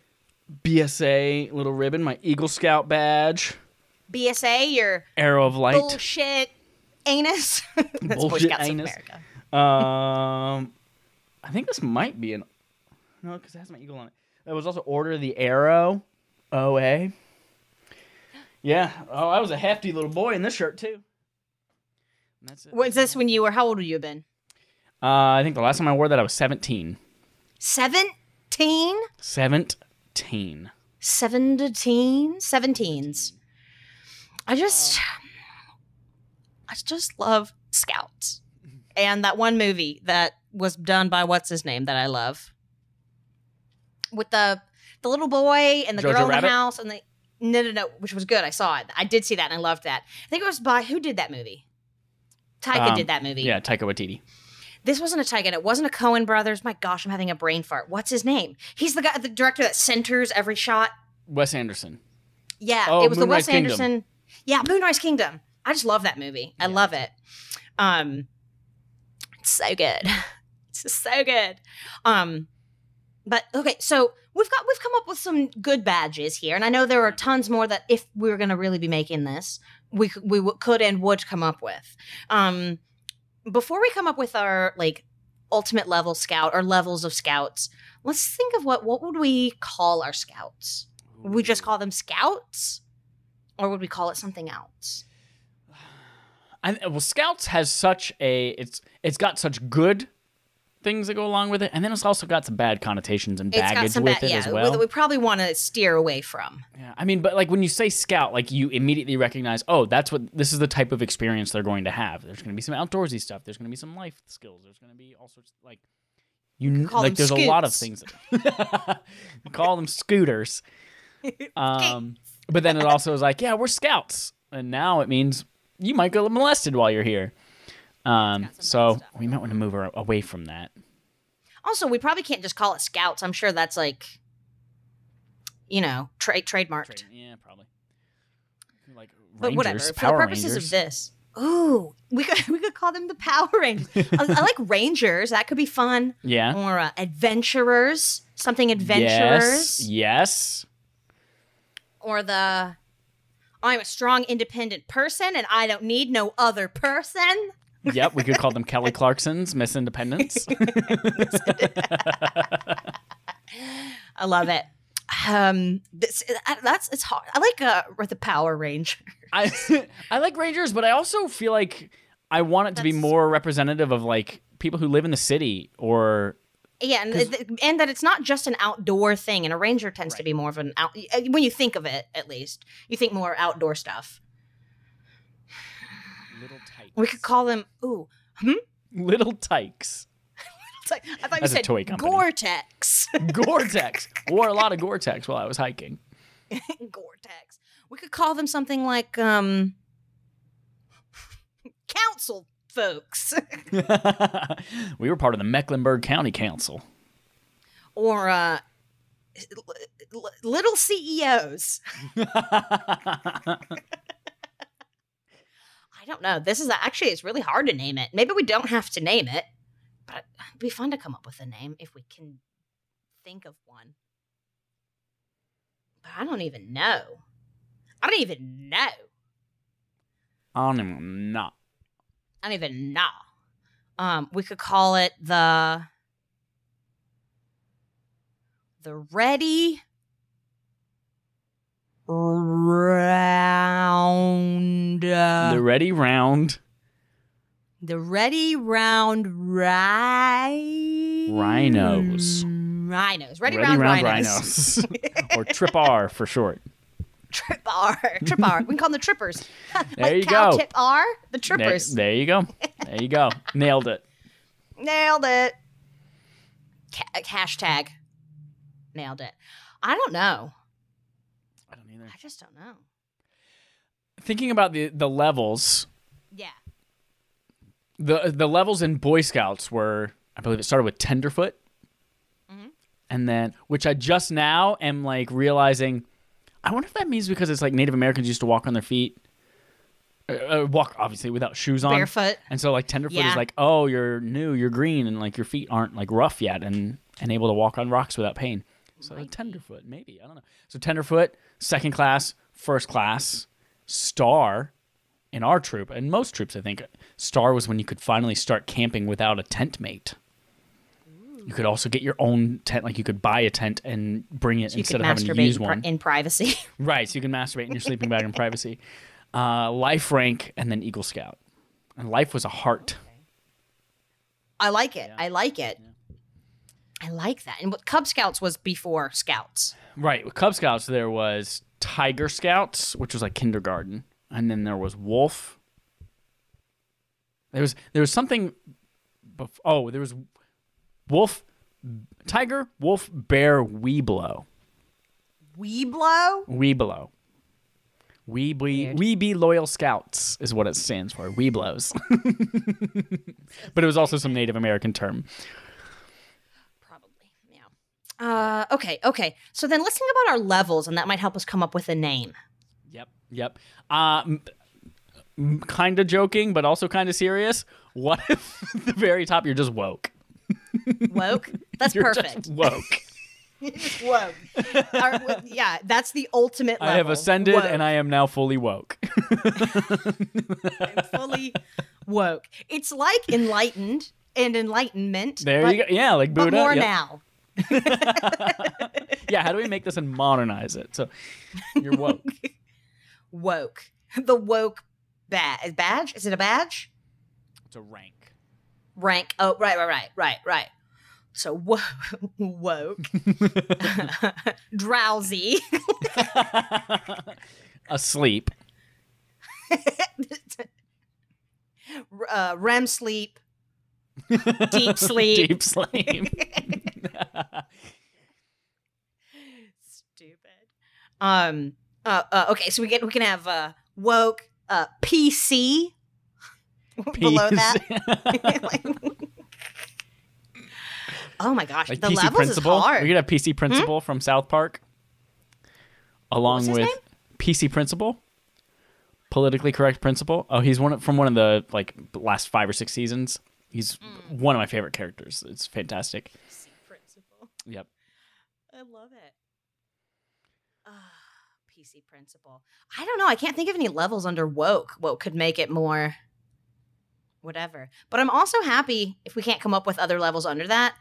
B S A little ribbon, my Eagle Scout badge. B S A, your arrow of light. Bullshit anus. That's bullshit Boy Scouts anus. Of America. um, I think this might be an no because it has my eagle on it. There was also Order the Arrow, O A. Yeah. Oh, I was a hefty little boy in this shirt, too. And that's it. Was this when you were, how old would you have been? Uh, I think the last time I wore that, I was seventeen. seventeen? seventeen. seventeen? seventeens. I just, I just love Scouts. And that one movie that was done by what's-his-name that I love. With the the little boy and the Georgia girl in the Rabbit? House and the... No, no, no, which was good. I saw it. I did see that, and I loved that. I think it was by, who did that movie? Taika um, did that movie. Yeah, Taika Waititi. This wasn't a Taika. It wasn't a Coen Brothers. My gosh, I'm having a brain fart. What's his name? He's the guy, the director that centers every shot. Wes Anderson. Yeah, oh, it was Moonrise the Wes Kingdom. Anderson. Yeah, Moonrise Kingdom. I just love that movie. Yeah. I love it. Um, it's so good. It's just so good. Um, but, okay, so... We've got we've come up with some good badges here, and I know there are tons more that if we were going to really be making this, we we w- could and would come up with. Um, before we come up with our like ultimate level scout or levels of scouts, let's think of what what would we call our scouts? Would we just call them scouts, or would we call it something else? And well, scouts has such a it's it's got such good. Things that go along with it, and then it's also got some bad connotations and baggage with ba- it yeah, as well. That we probably want to steer away from. Yeah, I mean, but like when you say scout, like you immediately recognize, oh, that's what this is the type of experience they're going to have. There's going to be some outdoorsy stuff. There's going to be some life skills. There's going to be all sorts of, like you call like. There's scoots. A lot of things. That, call them scooters. Um, but then it also is like, yeah, we're scouts, and now it means you might go molested while you're here. Um, so we might want to move her away from that. Also, we probably can't just call it Scouts. I'm sure that's like, you know, tra- trademarked. Trade, yeah, probably. Like Rangers, but whatever. For Power the purposes Rangers. Of this, ooh, we could we could call them the Power Rangers. I, I like Rangers. That could be fun. Yeah. Or uh, Adventurers. Something Adventurers. Yes. Yes. Or the I'm a strong, independent person, and I don't need no other person. Yep, we could call them Kelly Clarkson's Miss Independence. I love it. Um, this, that's it's hard. I like uh, the Power Ranger. I I like Rangers, but I also feel like I want it that's, to be more representative of like people who live in the city or. Yeah, and, th- and that it's not just an outdoor thing, and a ranger tends right. to be more of an out. When you think of it, at least you think more outdoor stuff. Little Tykes. We could call them ooh, hmm? Little Tykes. Little Tykes. I thought That's you said toy company. Gore-Tex. Gore-Tex. Wore a lot of Gore-Tex while I was hiking. Gore-Tex. We could call them something like um, council. Folks. We were part of the Mecklenburg County Council. Or uh, l- little C E Os. I don't know. This is actually, it's really hard to name it. Maybe we don't have to name it, but it'd be fun to come up with a name if we can think of one. But I don't even know. I don't even know. I don't even know. I don't even know. Um, we could call it the the Ready Round. The Ready Round. The Ready Round ri- Rhinos. Rhinos. Ready, Ready Round, round Rhinos. rhinos. Or Trip R for short. Trip R. Trip R. We can call them the Trippers. There like you cow go. Tip R. The Trippers. There, there you go. There you go. Nailed it. Nailed it. Ca- hashtag. Nailed it. I don't know. I don't either. I just don't know. Thinking about the, the levels. Yeah. The the levels in Boy Scouts were, I believe it started with Tenderfoot. Mm-hmm. And then, which I just now am like realizing... I wonder if that means because it's like Native Americans used to walk on their feet, uh, walk obviously without shoes on, barefoot, and so like Tenderfoot yeah. is like, oh, you're new, you're green, and like your feet aren't like rough yet, and and able to walk on rocks without pain. So like Tenderfoot, maybe I don't know. So Tenderfoot, second class, first class, Star, in our troop and most troops, I think Star was when you could finally start camping without a tent mate. You could also get your own tent. Like you could buy a tent and bring it so instead of having to use in pri- one. In privacy. Right. So you can masturbate in your sleeping bag in privacy. Uh, Life, rank, and then Eagle Scout. And Life was a heart. Okay. I like it. Yeah. I like it. Yeah. I like that. And what Cub Scouts was before Scouts. Right. With Cub Scouts, there was Tiger Scouts, which was like kindergarten. And then there was Wolf. There was, there was something. Bef- oh, there was... Wolf, Tiger, Wolf, Bear, Weeblo. Weeblo? Weeblo. We be, we be Loyal Scouts is what it stands for. Weeblos. But it was also some Native American term. Probably, yeah. Uh, okay, okay. So then let's think about our levels, and that might help us come up with a name. Yep, yep. Uh, m- m- kind of joking, but also kind of serious. What if at the very top you're just woke? Woke? That's You're perfect. Just woke. You're just woke. Our, yeah, that's the ultimate level. I have ascended woke. And I am now fully woke. I'm fully woke. It's like enlightened and enlightenment. There but, you go. Yeah, like Buddha. But more yep. now. Yeah, how do we make this and modernize it? So you're woke. Woke. The woke ba- badge? Is it a badge? It's a rank. Rank. Oh, right, right, right, right, right. So wo- woke, drowsy, asleep, uh, R E M sleep, deep sleep, deep sleep. Stupid. Um. Uh, uh. Okay. So we get we can have uh, woke. Uh. P C. Peas. Below that. Like, oh my gosh, like the P C levels Principal. Is hard. We could have P C Principal hmm? from South Park, along with name? P C Principal, politically correct principal. Oh, he's one of, from one of the like last five or six seasons. He's mm. one of my favorite characters. It's fantastic. P C Principal. Yep. I love it. Uh, P C Principal. I don't know. I can't think of any levels under woke. Woke could make it more. Whatever. But I'm also happy if we can't come up with other levels under that,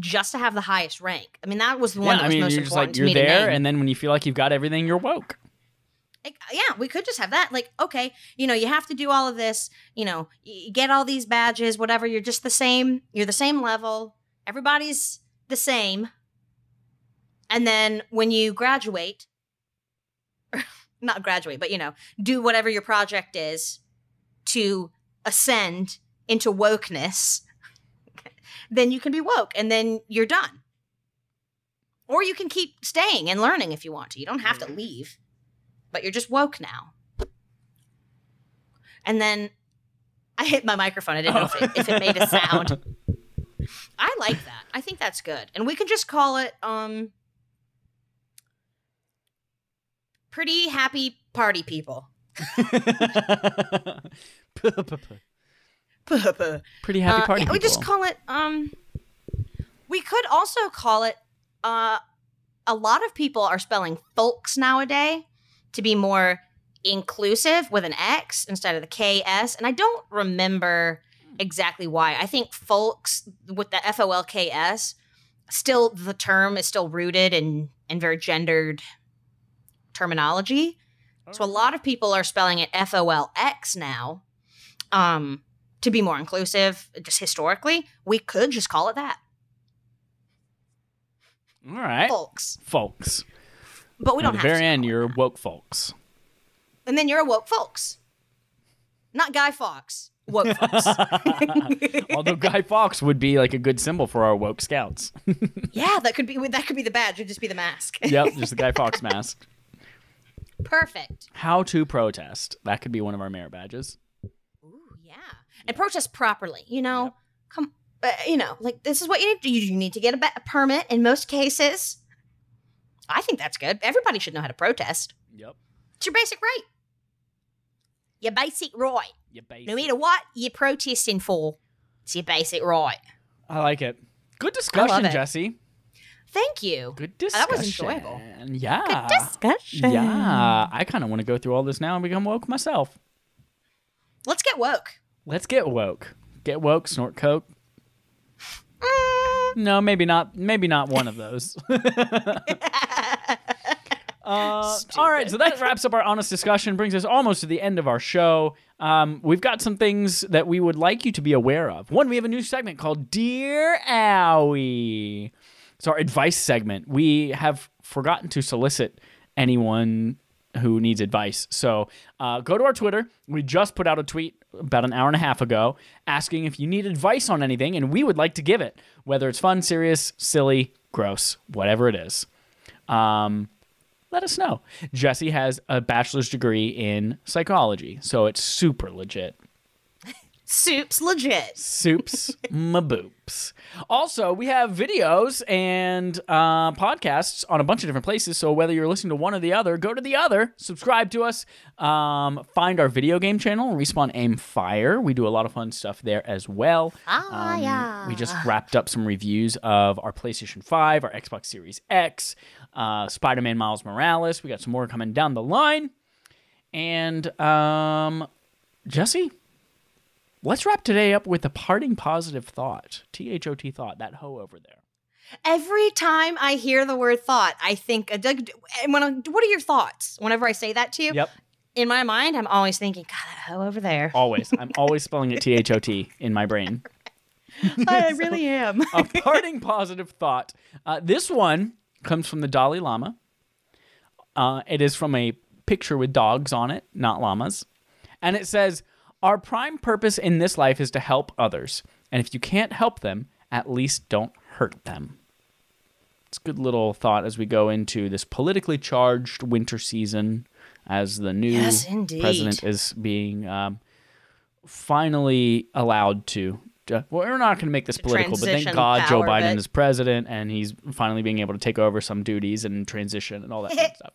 just to have the highest rank. I mean, that was the one yeah, that was I mean, most you're important just like, you're to me there, to and then when you feel like you've got everything, you're woke. Like, yeah, we could just have that. Like, okay, you know, you have to do all of this. You know, you get all these badges, whatever. You're just the same. You're the same level. Everybody's the same. And then when you graduate, or not graduate, but, you know, do whatever your project is to ascend into wokeness, then you can be woke and then you're done. Or you can keep staying and learning if you want to. You don't have to leave, but you're just woke now. And then I hit my microphone. I didn't oh. know if it, if it made a sound. I like that. I think that's good. And we can just call it um, Pretty Happy Party People. Pretty Happy Party. Uh, yeah, we just call it. Um, we could also call it. Uh, a lot of people are spelling folks nowadays to be more inclusive with an X instead of the K S, and I don't remember exactly why. I think folks with the F O L K S still the term is still rooted in in very gendered terminology. So a lot of people are spelling it F O L X now um, to be more inclusive. Just historically, we could just call it that. All right. Folks. Folks. But we don't have to. At the very end, you're woke folks. And then you're a woke folks. Not Guy Fawkes. Woke folks. Although Guy Fawkes would be like a good symbol for our woke scouts. Yeah, that could be that could be the badge. It would just be the mask. Yep, just the Guy Fawkes mask. Perfect. How to protest. That could be one of our merit badges. Ooh, yeah. And yep. Protest properly, you know. Yep. Come, uh, you know, like this is what you need to do. You need to get a, ba- a permit in most cases. I think that's good. Everybody should know how to protest. Yep. It's your basic right. Your basic right. Your basic. No matter what you're protesting for, it's your basic right. I like it. Good discussion, Jesse. Thank you. Good discussion. That was enjoyable. Yeah. Good discussion. Yeah. I kind of want to go through all this now and become woke myself. Let's get woke. Let's get woke. Get woke, snort coke. Mm. No, maybe not. Maybe not one of those. Uh, all right, so that wraps up our honest discussion, brings us almost to the end of our show. Um, we've got some things that we would like you to be aware of. One, we have a new segment called Dear Owie. It's our advice segment. We have forgotten to solicit anyone who needs advice. So uh, go to our Twitter. We just put out a tweet about an hour and a half ago asking if you need advice on anything, and we would like to give it, whether it's fun, serious, silly, gross, whatever it is. Um, let us know. Jesse has a bachelor's degree in psychology, so it's super legit. Soup's legit. Soup's my boops. Also, we have videos and uh, podcasts on a bunch of different places. So whether you're listening to one or the other, go to the other, subscribe to us, um, find our video game channel, Respawn Aim Fire. We do a lot of fun stuff there as well. Ah, um, yeah. We just wrapped up some reviews of our PlayStation five, our Xbox Series X, uh, Spider-Man Miles Morales. We got some more coming down the line. And um, Jesse? Let's wrap today up with a parting positive thought. T H O T thought, that hoe over there. Every time I hear the word thought, I think, and when I'm, what are your thoughts? Whenever I say that to you, yep. In my mind, I'm always thinking, God, that hoe over there. Always. I'm always spelling it T H O T in my brain. I so, really am. A parting positive thought. Uh, this one comes from the Dalai Lama. Uh, it is from a picture with dogs on it, not llamas. And it says, our prime purpose in this life is to help others. And if you can't help them, at least don't hurt them. It's a good little thought as we go into this politically charged winter season as the new yes, president is being um, finally allowed to, to well, we're not going to make this political, but thank God Joe Biden is president and he's finally being able to take over some duties and transition and all that kind of stuff.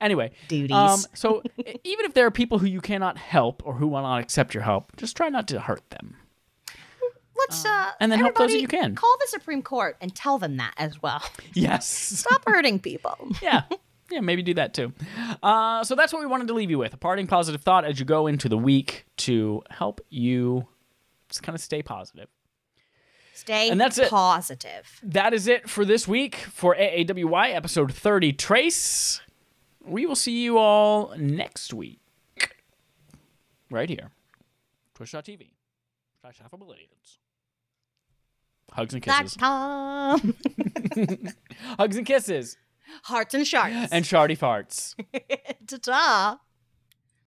Anyway. Duties. Um, so even if there are people who you cannot help or who will not accept your help, just try not to hurt them. Let's, uh, uh, and then help those that you can. Call the Supreme Court and tell them that as well. Yes. Stop hurting people. Yeah. Yeah, maybe do that too. Uh, so that's what we wanted to leave you with. A parting positive thought as you go into the week to help you just kind of stay positive. Stay and that's positive. It. That is it for this week for A A W Y episode thirty, Trace. We will see you all next week. Right here. Twitch dot T V. Slash Affable Idiots. Hugs and kisses. Hugs and kisses. Hearts and sharts. And sharty farts. Ta-ta.